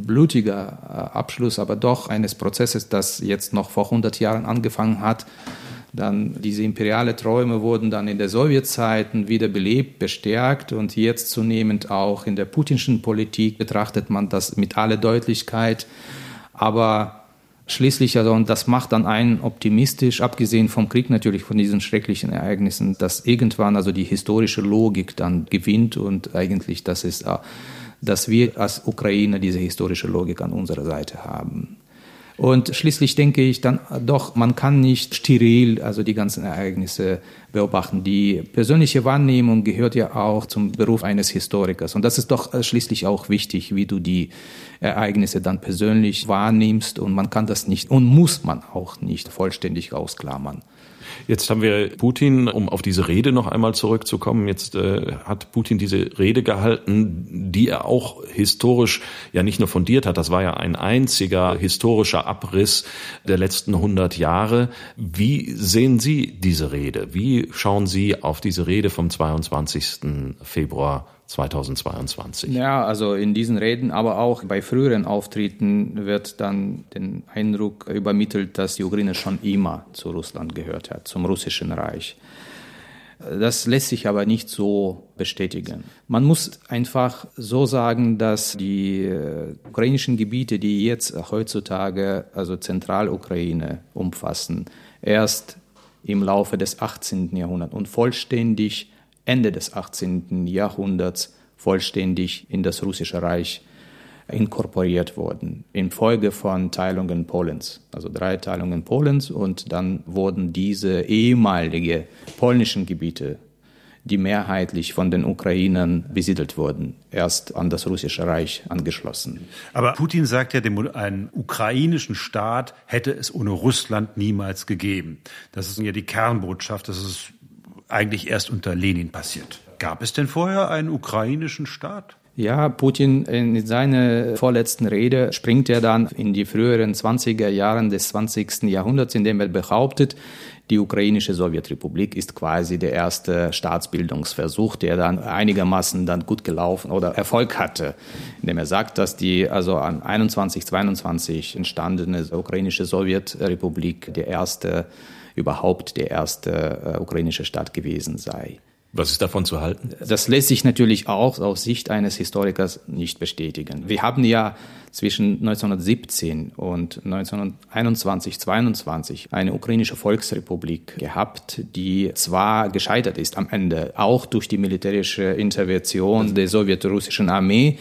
blutiger Abschluss, aber doch eines Prozesses, das jetzt noch vor 100 Jahren angefangen hat. Dann diese imperiale Träume wurden dann in der Sowjetzeiten wieder belebt, bestärkt und jetzt zunehmend auch in der putinschen Politik betrachtet man das mit aller Deutlichkeit, aber schließlich, also, und das macht dann einen optimistisch, abgesehen vom Krieg natürlich, von diesen schrecklichen Ereignissen, dass irgendwann also die historische Logik dann gewinnt und eigentlich das ist, dass wir als Ukrainer diese historische Logik an unserer Seite haben. Und schließlich denke ich dann doch, man kann nicht steril also die ganzen Ereignisse beobachten. Die persönliche Wahrnehmung gehört ja auch zum Beruf eines Historikers. Und das ist doch schließlich auch wichtig, wie du die Ereignisse dann persönlich wahrnimmst. Und man kann das nicht und muss man auch nicht vollständig ausklammern. Jetzt haben wir Putin, um auf diese Rede noch einmal zurückzukommen, jetzt hat Putin diese Rede gehalten, die er auch historisch ja nicht nur fundiert hat, das war ja ein einziger historischer Abriss der letzten 100 Jahre. Wie sehen Sie diese Rede? Wie schauen Sie auf diese Rede vom 22. Februar 2022? Ja, also in diesen Reden, aber auch bei früheren Auftritten wird dann den Eindruck übermittelt, dass die Ukraine schon immer zu Russland gehört hat, zum russischen Reich. Das lässt sich aber nicht so bestätigen. Man muss einfach so sagen, dass die ukrainischen Gebiete, die jetzt heutzutage also Zentralukraine umfassen, erst im Laufe des 18. Jahrhunderts und vollständig Ende des 18. Jahrhunderts vollständig in das Russische Reich inkorporiert wurden, infolge von Teilungen Polens, also 3 Teilungen Polens. Und dann wurden diese ehemaligen polnischen Gebiete, die mehrheitlich von den Ukrainern besiedelt wurden, erst an das Russische Reich angeschlossen. Aber Putin sagt ja, einen ukrainischen Staat hätte es ohne Russland niemals gegeben. Das ist ja die Kernbotschaft, das ist eigentlich erst unter Lenin passiert. Gab es denn vorher einen ukrainischen Staat? Ja, Putin in seiner vorletzten Rede springt er dann in die früheren 20er Jahren des 20. Jahrhunderts, indem er behauptet, die ukrainische Sowjetrepublik ist quasi der erste Staatsbildungsversuch, der dann einigermaßen dann gut gelaufen oder Erfolg hatte, indem er sagt, dass die also an 21/22 entstandene ukrainische Sowjetrepublik der erste ukrainische Staat gewesen sei. Was ist davon zu halten? Das lässt sich natürlich auch aus Sicht eines Historikers nicht bestätigen. Wir haben ja zwischen 1917 und 1921/22 eine ukrainische Volksrepublik gehabt, die zwar gescheitert ist am Ende, auch durch die militärische Intervention der sowjetrussischen Armee,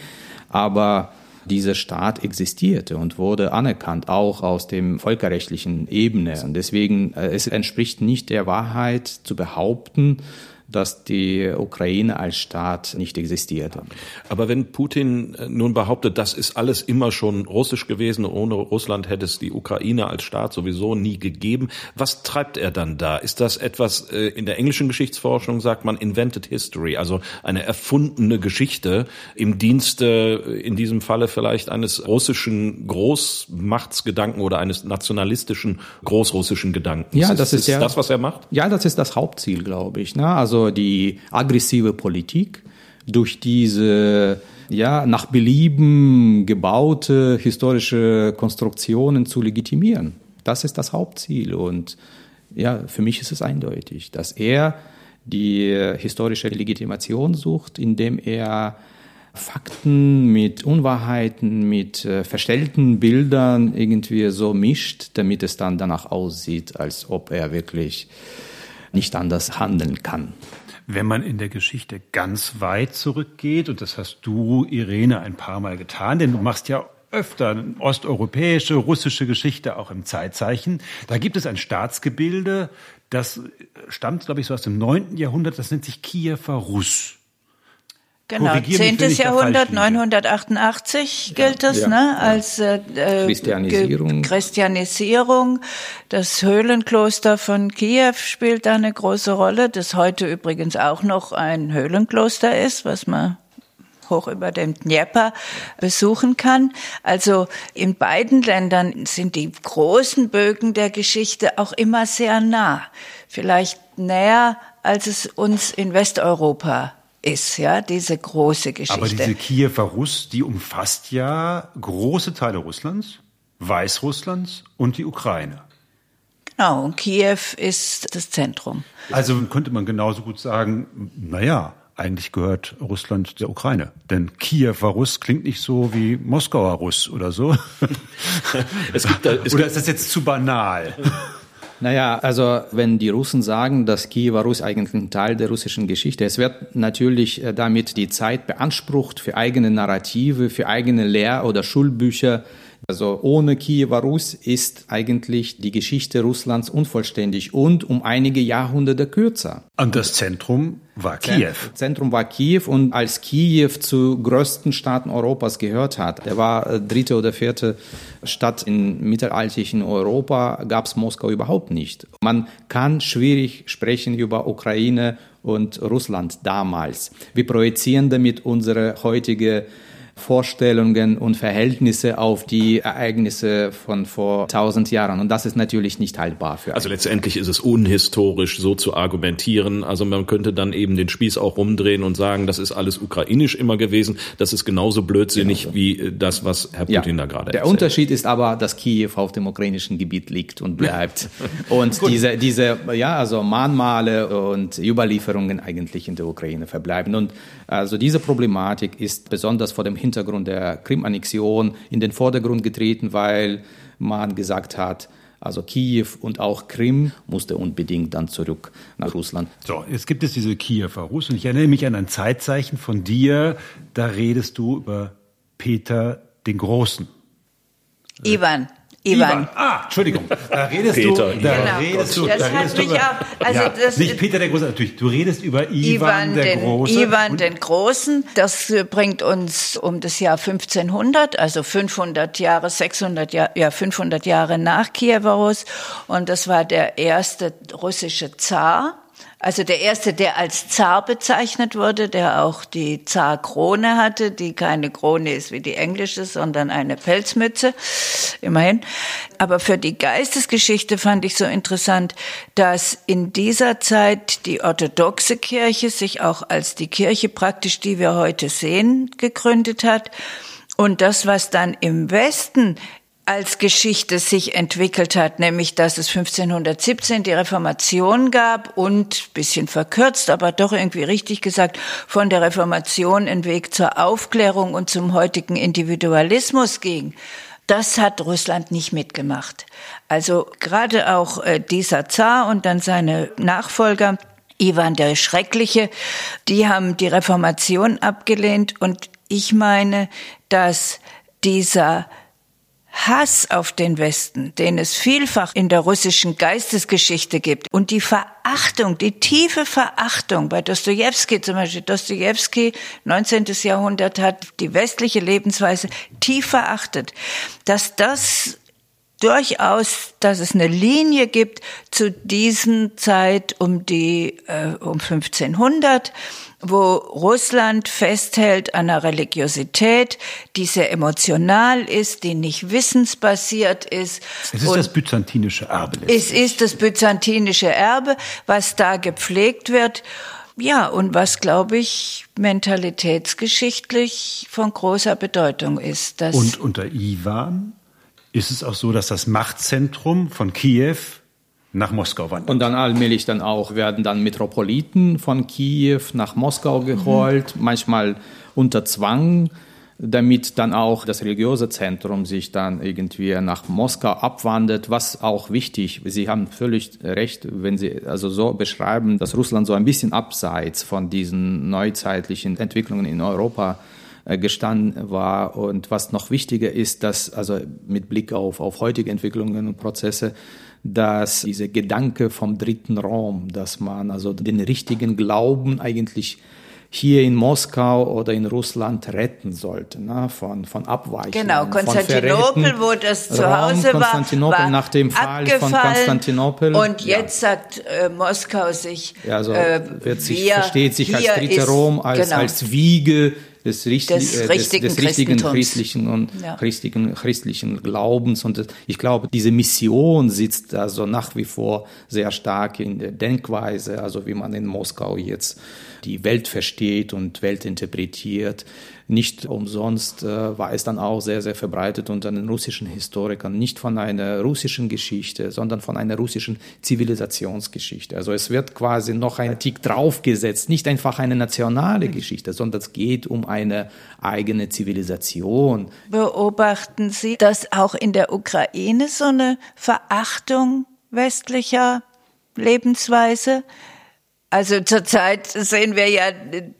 aber dieser Staat existierte und wurde anerkannt, auch aus dem völkerrechtlichen Ebene. Und deswegen, es entspricht nicht der Wahrheit zu behaupten, dass die Ukraine als Staat nicht existiert hat. Aber wenn Putin nun behauptet, das ist alles immer schon russisch gewesen, ohne Russland hätte es die Ukraine als Staat sowieso nie gegeben, was treibt er dann da? Ist das etwas, in der englischen Geschichtsforschung sagt man invented history, also eine erfundene Geschichte im Dienste, in diesem Falle vielleicht eines russischen Großmachtsgedanken oder eines nationalistischen großrussischen Gedankens? Ja, das ist das, was er macht? Ja, das ist das Hauptziel, glaube ich. Ne? Also die aggressive Politik durch diese nach Belieben gebaute historische Konstruktionen zu legitimieren. Das ist das Hauptziel. Und ja, für mich ist es eindeutig, dass er die historische Legitimation sucht, indem er Fakten mit Unwahrheiten, mit verstellten Bildern irgendwie so mischt, damit es dann danach aussieht, als ob er wirklich nicht anders handeln kann. Wenn man in der Geschichte ganz weit zurückgeht, und das hast du, Irene, ein paar Mal getan, denn du machst ja öfter osteuropäische, russische Geschichte, auch im Zeitzeichen. Da gibt es ein Staatsgebilde, das stammt, glaube ich, so aus dem 9. Jahrhundert, das nennt sich Kiewer Rus. Genau, 10. Jahrhundert, 988 gilt es, ne? Als Christianisierung. Das Höhlenkloster von Kiew spielt da eine große Rolle, das heute übrigens auch noch ein Höhlenkloster ist, was man hoch über dem Dnjepr besuchen kann. Also in beiden Ländern sind die großen Bögen der Geschichte auch immer sehr nah. Vielleicht näher, als es uns in Westeuropa ist, ja, diese große Geschichte. Aber diese Kiewer Rus, die umfasst ja große Teile Russlands, Weißrusslands und die Ukraine. Genau, und Kiew ist das Zentrum. Also könnte man genauso gut sagen, naja, eigentlich gehört Russland der Ukraine. Denn Kiewer Russ klingt nicht so wie Moskauer Russ oder so. Oder ist das jetzt zu banal? Naja, also wenn die Russen sagen, dass Kiewer Rus eigentlich ein Teil der russischen Geschichte ist, es wird natürlich damit die Zeit beansprucht für eigene Narrative, für eigene Lehr- oder Schulbücher. Also ohne Kiewer Rus ist eigentlich die Geschichte Russlands unvollständig und um einige Jahrhunderte kürzer. Und das Zentrum war Kiew. Das Zentrum war Kiew, und als Kiew zu größten Staaten Europas gehört hat, der war dritte oder vierte Stadt in mittelalterlichen Europa, gab es Moskau überhaupt nicht. Man kann schwierig sprechen über Ukraine und Russland damals. Wir projizieren damit unsere heutige Vorstellungen und Verhältnisse auf die Ereignisse von vor 1000 Jahren. Und das ist natürlich nicht haltbar für einen. Also letztendlich ist es unhistorisch, so zu argumentieren. Also man könnte dann eben den Spieß auch rumdrehen und sagen, das ist alles ukrainisch immer gewesen. Das ist genauso blödsinnig wie das, was Herr Putin da gerade erzählt. Der Unterschied ist aber, dass Kiew auf dem ukrainischen Gebiet liegt und bleibt. Und diese Mahnmale und Überlieferungen eigentlich in der Ukraine verbleiben. Und also diese Problematik ist besonders vor dem Hintergrund der Krim-Annexion in den Vordergrund getreten, weil man gesagt hat, also Kiew und auch Krim musste unbedingt dann zurück nach Russland. So, jetzt gibt es diese Kiewer Rus, und ich erinnere mich an ein Zeitzeichen von dir, da redest du über Peter den Großen. Ivan. Ah, Entschuldigung. Nicht Peter der Große, natürlich. Du redest über Ivan den Großen. Das bringt uns um das Jahr 1500, also 500 Jahre nach Kiewer Rus. Und das war der erste russische Zar. Also der erste, der als Zar bezeichnet wurde, der auch die Zarkrone hatte, die keine Krone ist wie die englische, sondern eine Pelzmütze, immerhin. Aber für die Geistesgeschichte fand ich so interessant, dass in dieser Zeit die orthodoxe Kirche sich auch als die Kirche praktisch, die wir heute sehen, gegründet hat. Und das, was dann im Westen als Geschichte sich entwickelt hat, nämlich dass es 1517 die Reformation gab und, bisschen verkürzt, aber doch irgendwie richtig gesagt, von der Reformation ein Weg zur Aufklärung und zum heutigen Individualismus ging. Das hat Russland nicht mitgemacht. Also gerade auch dieser Zar und dann seine Nachfolger, Ivan der Schreckliche, die haben die Reformation abgelehnt. Und ich meine, dass dieser Hass auf den Westen, den es vielfach in der russischen Geistesgeschichte gibt, und die Verachtung, die tiefe Verachtung bei Dostojewski zum Beispiel. Dostojewski, 19. Jahrhundert, hat die westliche Lebensweise tief verachtet. Dass das durchaus, dass es eine Linie gibt zu diesen Zeit um 1500, wo Russland festhält an einer Religiosität, die sehr emotional ist, die nicht wissensbasiert ist. Es ist das byzantinische Erbe. Es ist das byzantinische Erbe, was da gepflegt wird. Ja, und was, glaube ich, mentalitätsgeschichtlich von großer Bedeutung ist. Dass und unter Ivan ist es auch so, dass das Machtzentrum von Kiew nach Moskau wandert. Und dann allmählich dann auch werden dann Metropoliten von Kiew nach Moskau geholt, manchmal unter Zwang, damit dann auch das religiöse Zentrum sich dann irgendwie nach Moskau abwandert, was auch wichtig. Sie haben völlig recht, wenn Sie also so beschreiben, dass Russland so ein bisschen abseits von diesen neuzeitlichen Entwicklungen in Europa gestanden war. Und was noch wichtiger ist, dass also mit Blick auf heutige Entwicklungen und Prozesse, dass dieser Gedanke vom dritten Rom, dass man also den richtigen Glauben eigentlich hier in Moskau oder in Russland retten sollte, ne? Von Abweichungen. Genau, Konstantinopel, wo das zu Hause war nach dem Fall von Konstantinopel. Und jetzt sagt Moskau sich, versteht sich als dritter Rom, als Wiege des richtigen christlichen Glaubens. Und ich glaube, diese Mission sitzt also nach wie vor sehr stark in der Denkweise, also wie man in Moskau jetzt die Welt versteht und Welt interpretiert. Nicht umsonst war es dann auch sehr, sehr verbreitet unter den russischen Historikern, nicht von einer russischen Geschichte, sondern von einer russischen Zivilisationsgeschichte. Also es wird quasi noch ein Tick draufgesetzt, nicht einfach eine nationale Geschichte, sondern es geht um eine eigene Zivilisation. Beobachten Sie, dass auch in der Ukraine so eine Verachtung westlicher Lebensweise? Also zurzeit sehen wir ja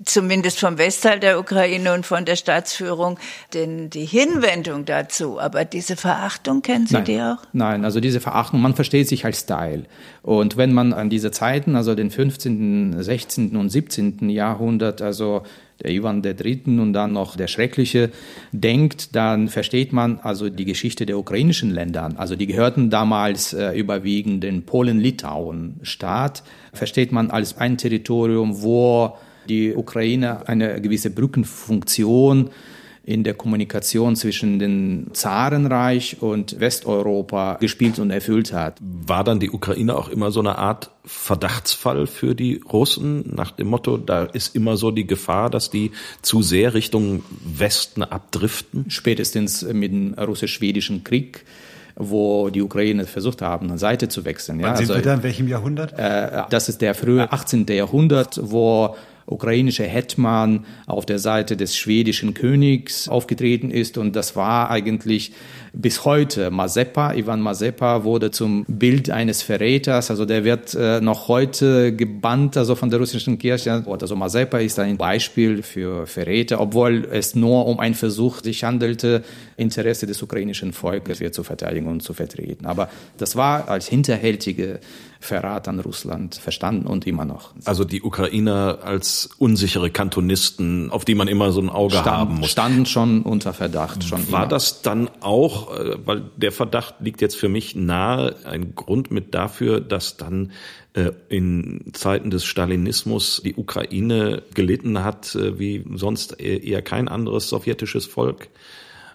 zumindest vom Westteil der Ukraine und von der Staatsführung die Hinwendung dazu. Aber diese Verachtung, kennen Sie die auch? Nein, also diese Verachtung, man versteht sich als Teil. Und wenn man an diese Zeiten, also den 15., 16. und 17. Jahrhundert, also der Ivan III. Und dann noch der Schreckliche denkt, dann versteht man also die Geschichte der ukrainischen Länder. Also die gehörten damals überwiegend den Polen-Litauen-Staat. Versteht man als ein Territorium, wo die Ukraine eine gewisse Brückenfunktion in der Kommunikation zwischen dem Zarenreich und Westeuropa gespielt und erfüllt hat. War dann die Ukraine auch immer so eine Art Verdachtsfall für die Russen, nach dem Motto, da ist immer so die Gefahr, dass die zu sehr Richtung Westen abdriften? Spätestens mit dem russisch-schwedischen Krieg, wo die Ukraine versucht haben, eine Seite zu wechseln. Wann sind wir da? In welchem Jahrhundert? Das ist der frühe 18. Jahrhundert, wo ukrainische Hetman auf der Seite des schwedischen Königs aufgetreten ist. Und das war eigentlich bis heute Mazeppa. Ivan Mazeppa wurde zum Bild eines Verräters. Also der wird noch heute gebannt, also von der russischen Kirche. Also Mazeppa ist ein Beispiel für Verräter, obwohl es nur um einen Versuch sich handelte, Interesse des ukrainischen Volkes hier zu verteidigen und zu vertreten. Aber das war als hinterhältige Verrat an Russland verstanden und immer noch. Also die Ukrainer als unsichere Kantonisten, auf die man immer so ein Auge haben muss. Standen schon unter Verdacht. War das dann auch, weil der Verdacht liegt jetzt für mich nahe, ein Grund mit dafür, dass dann in Zeiten des Stalinismus die Ukraine gelitten hat, wie sonst eher kein anderes sowjetisches Volk?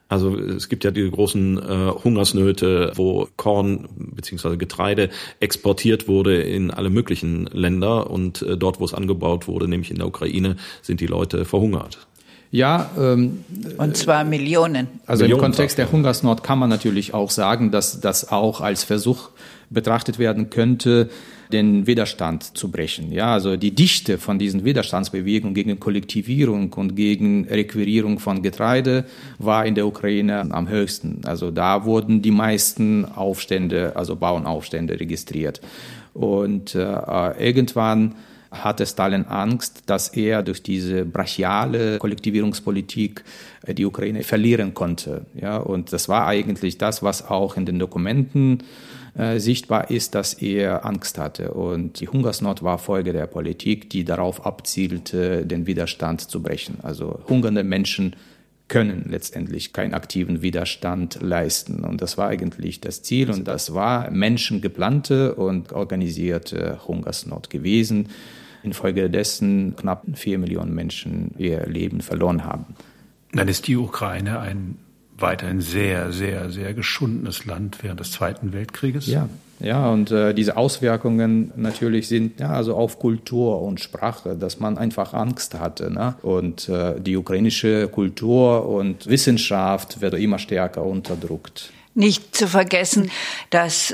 Also es gibt ja die großen Hungersnöte, wo Korn bzw. Getreide exportiert wurde in alle möglichen Länder. Und dort, wo es angebaut wurde, nämlich in der Ukraine, sind die Leute verhungert. Ja. Und zwar Millionen. Also im Kontext der Hungersnot kann man natürlich auch sagen, dass das auch als Versuch betrachtet werden könnte, den Widerstand zu brechen. Ja, also die Dichte von diesen Widerstandsbewegungen gegen Kollektivierung und gegen Requirierung von Getreide war in der Ukraine am höchsten. Also da wurden die meisten Aufstände, also Bauernaufstände registriert. Und irgendwann hatte Stalin Angst, dass er durch diese brachiale Kollektivierungspolitik die Ukraine verlieren konnte. Ja, und das war eigentlich das, was auch in den Dokumenten sichtbar ist, dass er Angst hatte. Und die Hungersnot war Folge der Politik, die darauf abzielte, den Widerstand zu brechen. Also hungernde Menschen können letztendlich keinen aktiven Widerstand leisten. Und das war eigentlich das Ziel. Und das war menschengeplante und organisierte Hungersnot gewesen, infolgedessen knapp 4 Millionen Menschen ihr Leben verloren haben. Dann ist die Ukraine ein weiterhin sehr, sehr, sehr geschundenes Land während des Zweiten Weltkrieges. Ja, und diese Auswirkungen natürlich sind also auf Kultur und Sprache, dass man einfach Angst hatte. Ne? Und die ukrainische Kultur und Wissenschaft wird immer stärker unterdrückt. Nicht zu vergessen, dass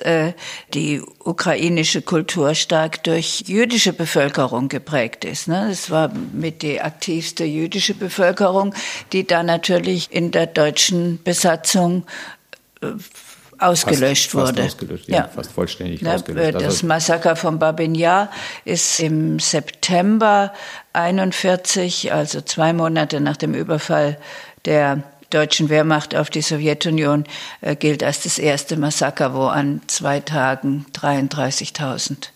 die ukrainische Kultur stark durch jüdische Bevölkerung geprägt ist. Ne? Das war mit die aktivste jüdische Bevölkerung, die da natürlich in der deutschen Besatzung ausgelöscht wurde. Ausgelöscht, ja. Fast vollständig ausgelöscht. Das Massaker von Babyn Jar ist im September 1941, also 2 Monate nach dem Überfall der deutschen Wehrmacht auf die Sowjetunion, gilt als das erste Massaker, wo an 2 Tagen 33.000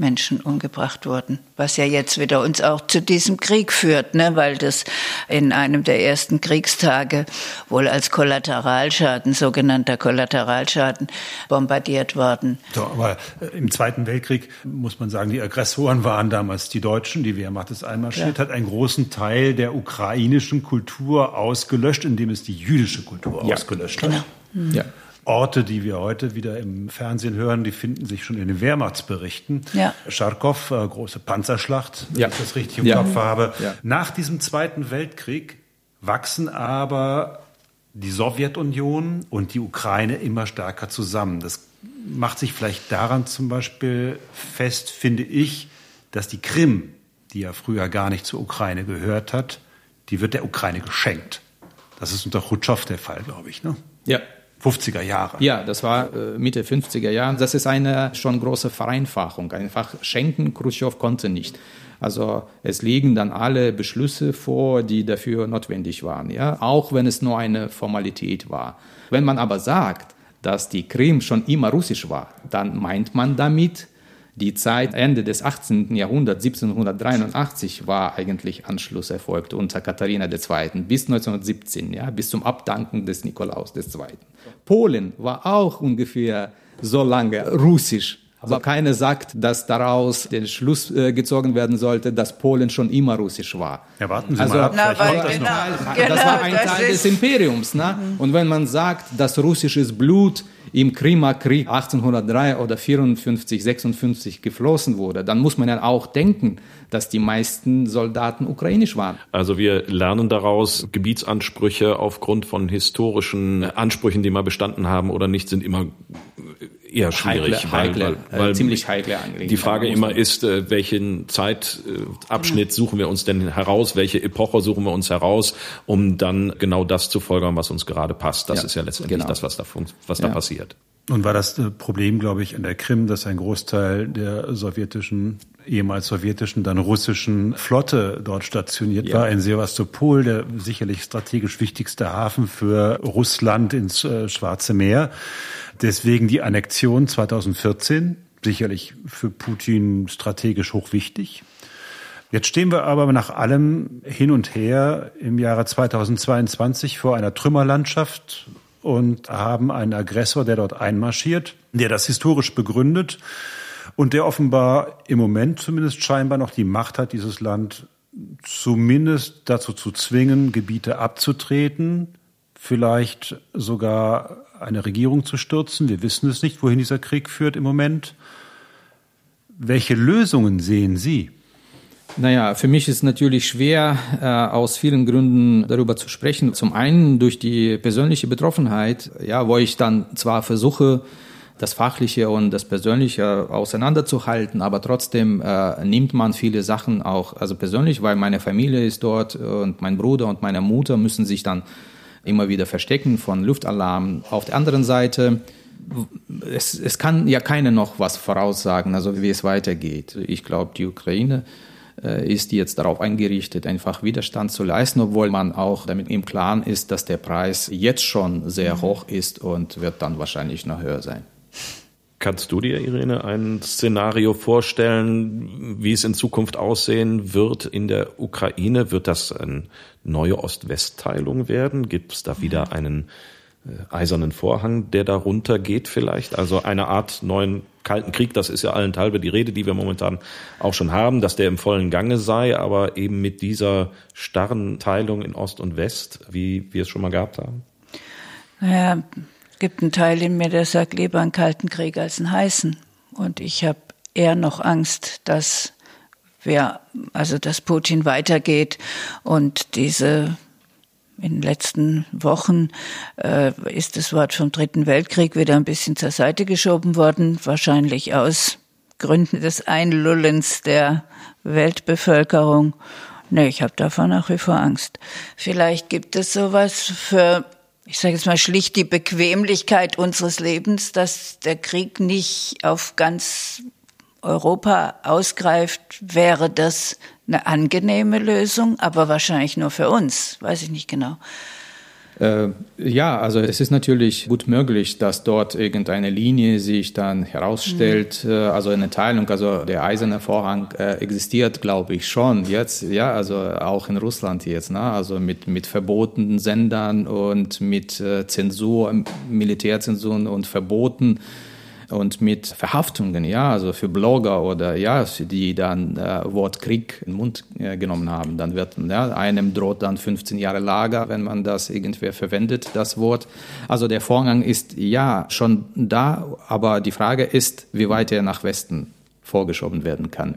Menschen umgebracht wurden. Was ja jetzt wieder uns auch zu diesem Krieg führt, ne? Weil das in einem der ersten Kriegstage wohl als Kollateralschaden, sogenannter Kollateralschaden, bombardiert worden. So, aber im Zweiten Weltkrieg muss man sagen, die Aggressoren waren damals die Deutschen. Die Wehrmacht ist einmarschiert, hat einen großen Teil der ukrainischen Kultur ausgelöscht, indem es die jüdische Kultur ausgelöscht hat. Genau. Ja. Orte, die wir heute wieder im Fernsehen hören, die finden sich schon in den Wehrmachtsberichten. Ja. Charkow, große Panzerschlacht, wenn ich das richtig im Kopf habe. Ja. Nach diesem Zweiten Weltkrieg wachsen aber die Sowjetunion und die Ukraine immer stärker zusammen. Das macht sich vielleicht daran zum Beispiel fest, finde ich, dass die Krim, die ja früher gar nicht zur Ukraine gehört hat, die wird der Ukraine geschenkt. Das ist unter Chruschtschow der Fall, glaube ich, ne? Ja. 50er Jahre. Ja, das war Mitte 50er Jahre. Das ist eine schon große Vereinfachung. Einfach schenken, Chruschtschow konnte nicht. Also es liegen dann alle Beschlüsse vor, die dafür notwendig waren. Ja? Auch wenn es nur eine Formalität war. Wenn man aber sagt, dass die Krim schon immer russisch war, dann meint man damit, die Zeit Ende des 18. Jahrhunderts, 1783, war eigentlich Anschluss erfolgt unter Katharina II. Bis 1917, bis zum Abdanken des Nikolaus II. Polen war auch ungefähr so lange russisch. Aber keiner sagt, dass daraus der Schluss gezogen werden sollte, dass Polen schon immer russisch war. Erwarten Sie mal ab, das war ein Teil des Imperiums. Ne? Mhm. Und wenn man sagt, dass russisches Blut im Krimer Krieg 1803 oder 54, 56 geflossen wurde, dann muss man ja auch denken, dass die meisten Soldaten ukrainisch waren. Also wir lernen daraus, Gebietsansprüche aufgrund von historischen Ansprüchen, die mal bestanden haben oder nicht, sind immer eher schwierig. Weil ziemlich heikle Angelegenheit. Die Frage immer ist, welchen Zeitabschnitt suchen wir uns denn heraus, welche Epoche suchen wir uns heraus, um dann genau das zu folgern, was uns gerade passt. Das ist ja letztendlich das, was da passiert. Und war das Problem, glaube ich, an der Krim, dass ein Großteil der ehemals sowjetischen, dann russischen Flotte dort stationiert war, in Sewastopol, der sicherlich strategisch wichtigste Hafen für Russland ins Schwarze Meer. Deswegen die Annexion 2014, sicherlich für Putin strategisch hochwichtig. Jetzt stehen wir aber nach allem hin und her im Jahre 2022 vor einer Trümmerlandschaft und haben einen Aggressor, der dort einmarschiert, der das historisch begründet und der offenbar im Moment zumindest scheinbar noch die Macht hat, dieses Land zumindest dazu zu zwingen, Gebiete abzutreten, vielleicht sogar eine Regierung zu stürzen. Wir wissen es nicht, wohin dieser Krieg führt im Moment. Welche Lösungen sehen Sie? Naja, für mich ist natürlich schwer, aus vielen Gründen darüber zu sprechen. Zum einen durch die persönliche Betroffenheit, wo ich dann zwar versuche, das Fachliche und das Persönliche auseinanderzuhalten, aber trotzdem nimmt man viele Sachen auch, also persönlich, weil meine Familie ist dort und mein Bruder und meine Mutter müssen sich dann immer wieder verstecken von Luftalarmen. Auf der anderen Seite es kann ja keiner noch was voraussagen, also wie es weitergeht. Ich glaube, die Ukraine ist jetzt darauf eingerichtet, einfach Widerstand zu leisten, obwohl man auch damit im Klaren ist, dass der Preis jetzt schon sehr hoch ist und wird dann wahrscheinlich noch höher sein. Kannst du dir, Irene, ein Szenario vorstellen, wie es in Zukunft aussehen wird in der Ukraine? Wird das eine neue Ost-West-Teilung werden? Gibt es da wieder einen eisernen Vorhang, der da runter geht vielleicht? Also eine Art neuen Kalten Krieg, das ist ja allenthalbe die Rede, die wir momentan auch schon haben, dass der im vollen Gange sei, aber eben mit dieser starren Teilung in Ost und West, wie wir es schon mal gehabt haben? Naja, gibt einen Teil in mir, der sagt, lieber einen kalten Krieg als einen heißen. Und ich habe eher noch Angst, dass Putin weitergeht und in den letzten Wochen ist das Wort vom Dritten Weltkrieg wieder ein bisschen zur Seite geschoben worden, wahrscheinlich aus Gründen des Einlullens der Weltbevölkerung. Nee, ich habe davor nach wie vor Angst. Vielleicht gibt es sowas für, ich sage jetzt mal schlicht, die Bequemlichkeit unseres Lebens, dass der Krieg nicht auf ganz Europa ausgreift, wäre das eine angenehme Lösung, aber wahrscheinlich nur für uns, weiß ich nicht genau. Ja, also es ist natürlich gut möglich, dass dort irgendeine Linie sich dann herausstellt, also eine Teilung, also der eiserne Vorhang existiert, glaube ich, schon jetzt, ja, also auch in Russland jetzt, ne? Also mit verbotenen Sendern und mit Zensur, Militärzensuren und Verboten und mit Verhaftungen, ja, also für Blogger oder ja, die dann Wort Krieg in den Mund genommen haben, dann wird einem droht dann 15 Jahre Lager, wenn man das irgendwer verwendet, das Wort. Also der Vorgang ist ja schon da, aber die Frage ist, wie weit er nach Westen vorgeschoben werden kann.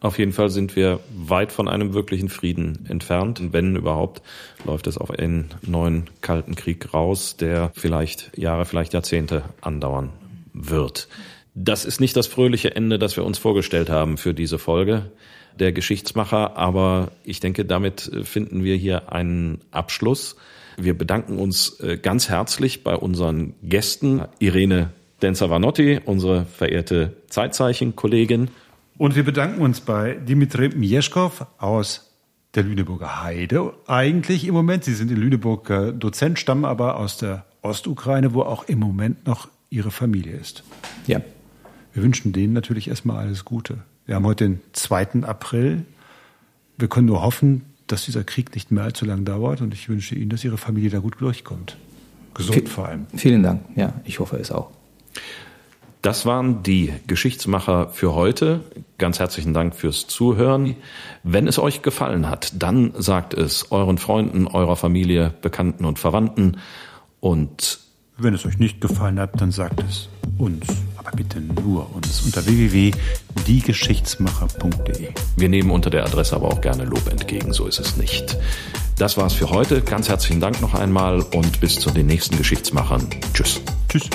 Auf jeden Fall sind wir weit von einem wirklichen Frieden entfernt. Und wenn überhaupt, läuft es auf einen neuen Kalten Krieg raus, der vielleicht Jahre, vielleicht Jahrzehnte andauern wird. Das ist nicht das fröhliche Ende, das wir uns vorgestellt haben für diese Folge der Geschichtsmacher, aber ich denke, damit finden wir hier einen Abschluss. Wir bedanken uns ganz herzlich bei unseren Gästen, Irene Dänzer-Vanotti, unsere verehrte Zeitzeichen-Kollegin. Und wir bedanken uns bei Dmytro Myeshkov aus der Lüneburger Heide. Eigentlich im Moment, Sie sind in Lüneburg Dozent, stammen aber aus der Ostukraine, wo auch im Moment noch Ihre Familie ist. Ja. Wir wünschen denen natürlich erstmal alles Gute. Wir haben heute den 2. April. Wir können nur hoffen, dass dieser Krieg nicht mehr allzu lang dauert. Und ich wünsche Ihnen, dass Ihre Familie da gut durchkommt. Gesund vor allem. Vielen Dank. Ja, ich hoffe es auch. Das waren die Geschichtsmacher für heute. Ganz herzlichen Dank fürs Zuhören. Wenn es euch gefallen hat, dann sagt es euren Freunden, eurer Familie, Bekannten und Verwandten. Und wenn es euch nicht gefallen hat, dann sagt es uns, aber bitte nur uns, unter www.diegeschichtsmacher.de. Wir nehmen unter der Adresse aber auch gerne Lob entgegen, so ist es nicht. Das war's für heute. Ganz herzlichen Dank noch einmal und bis zu den nächsten Geschichtsmachern. Tschüss. Tschüss.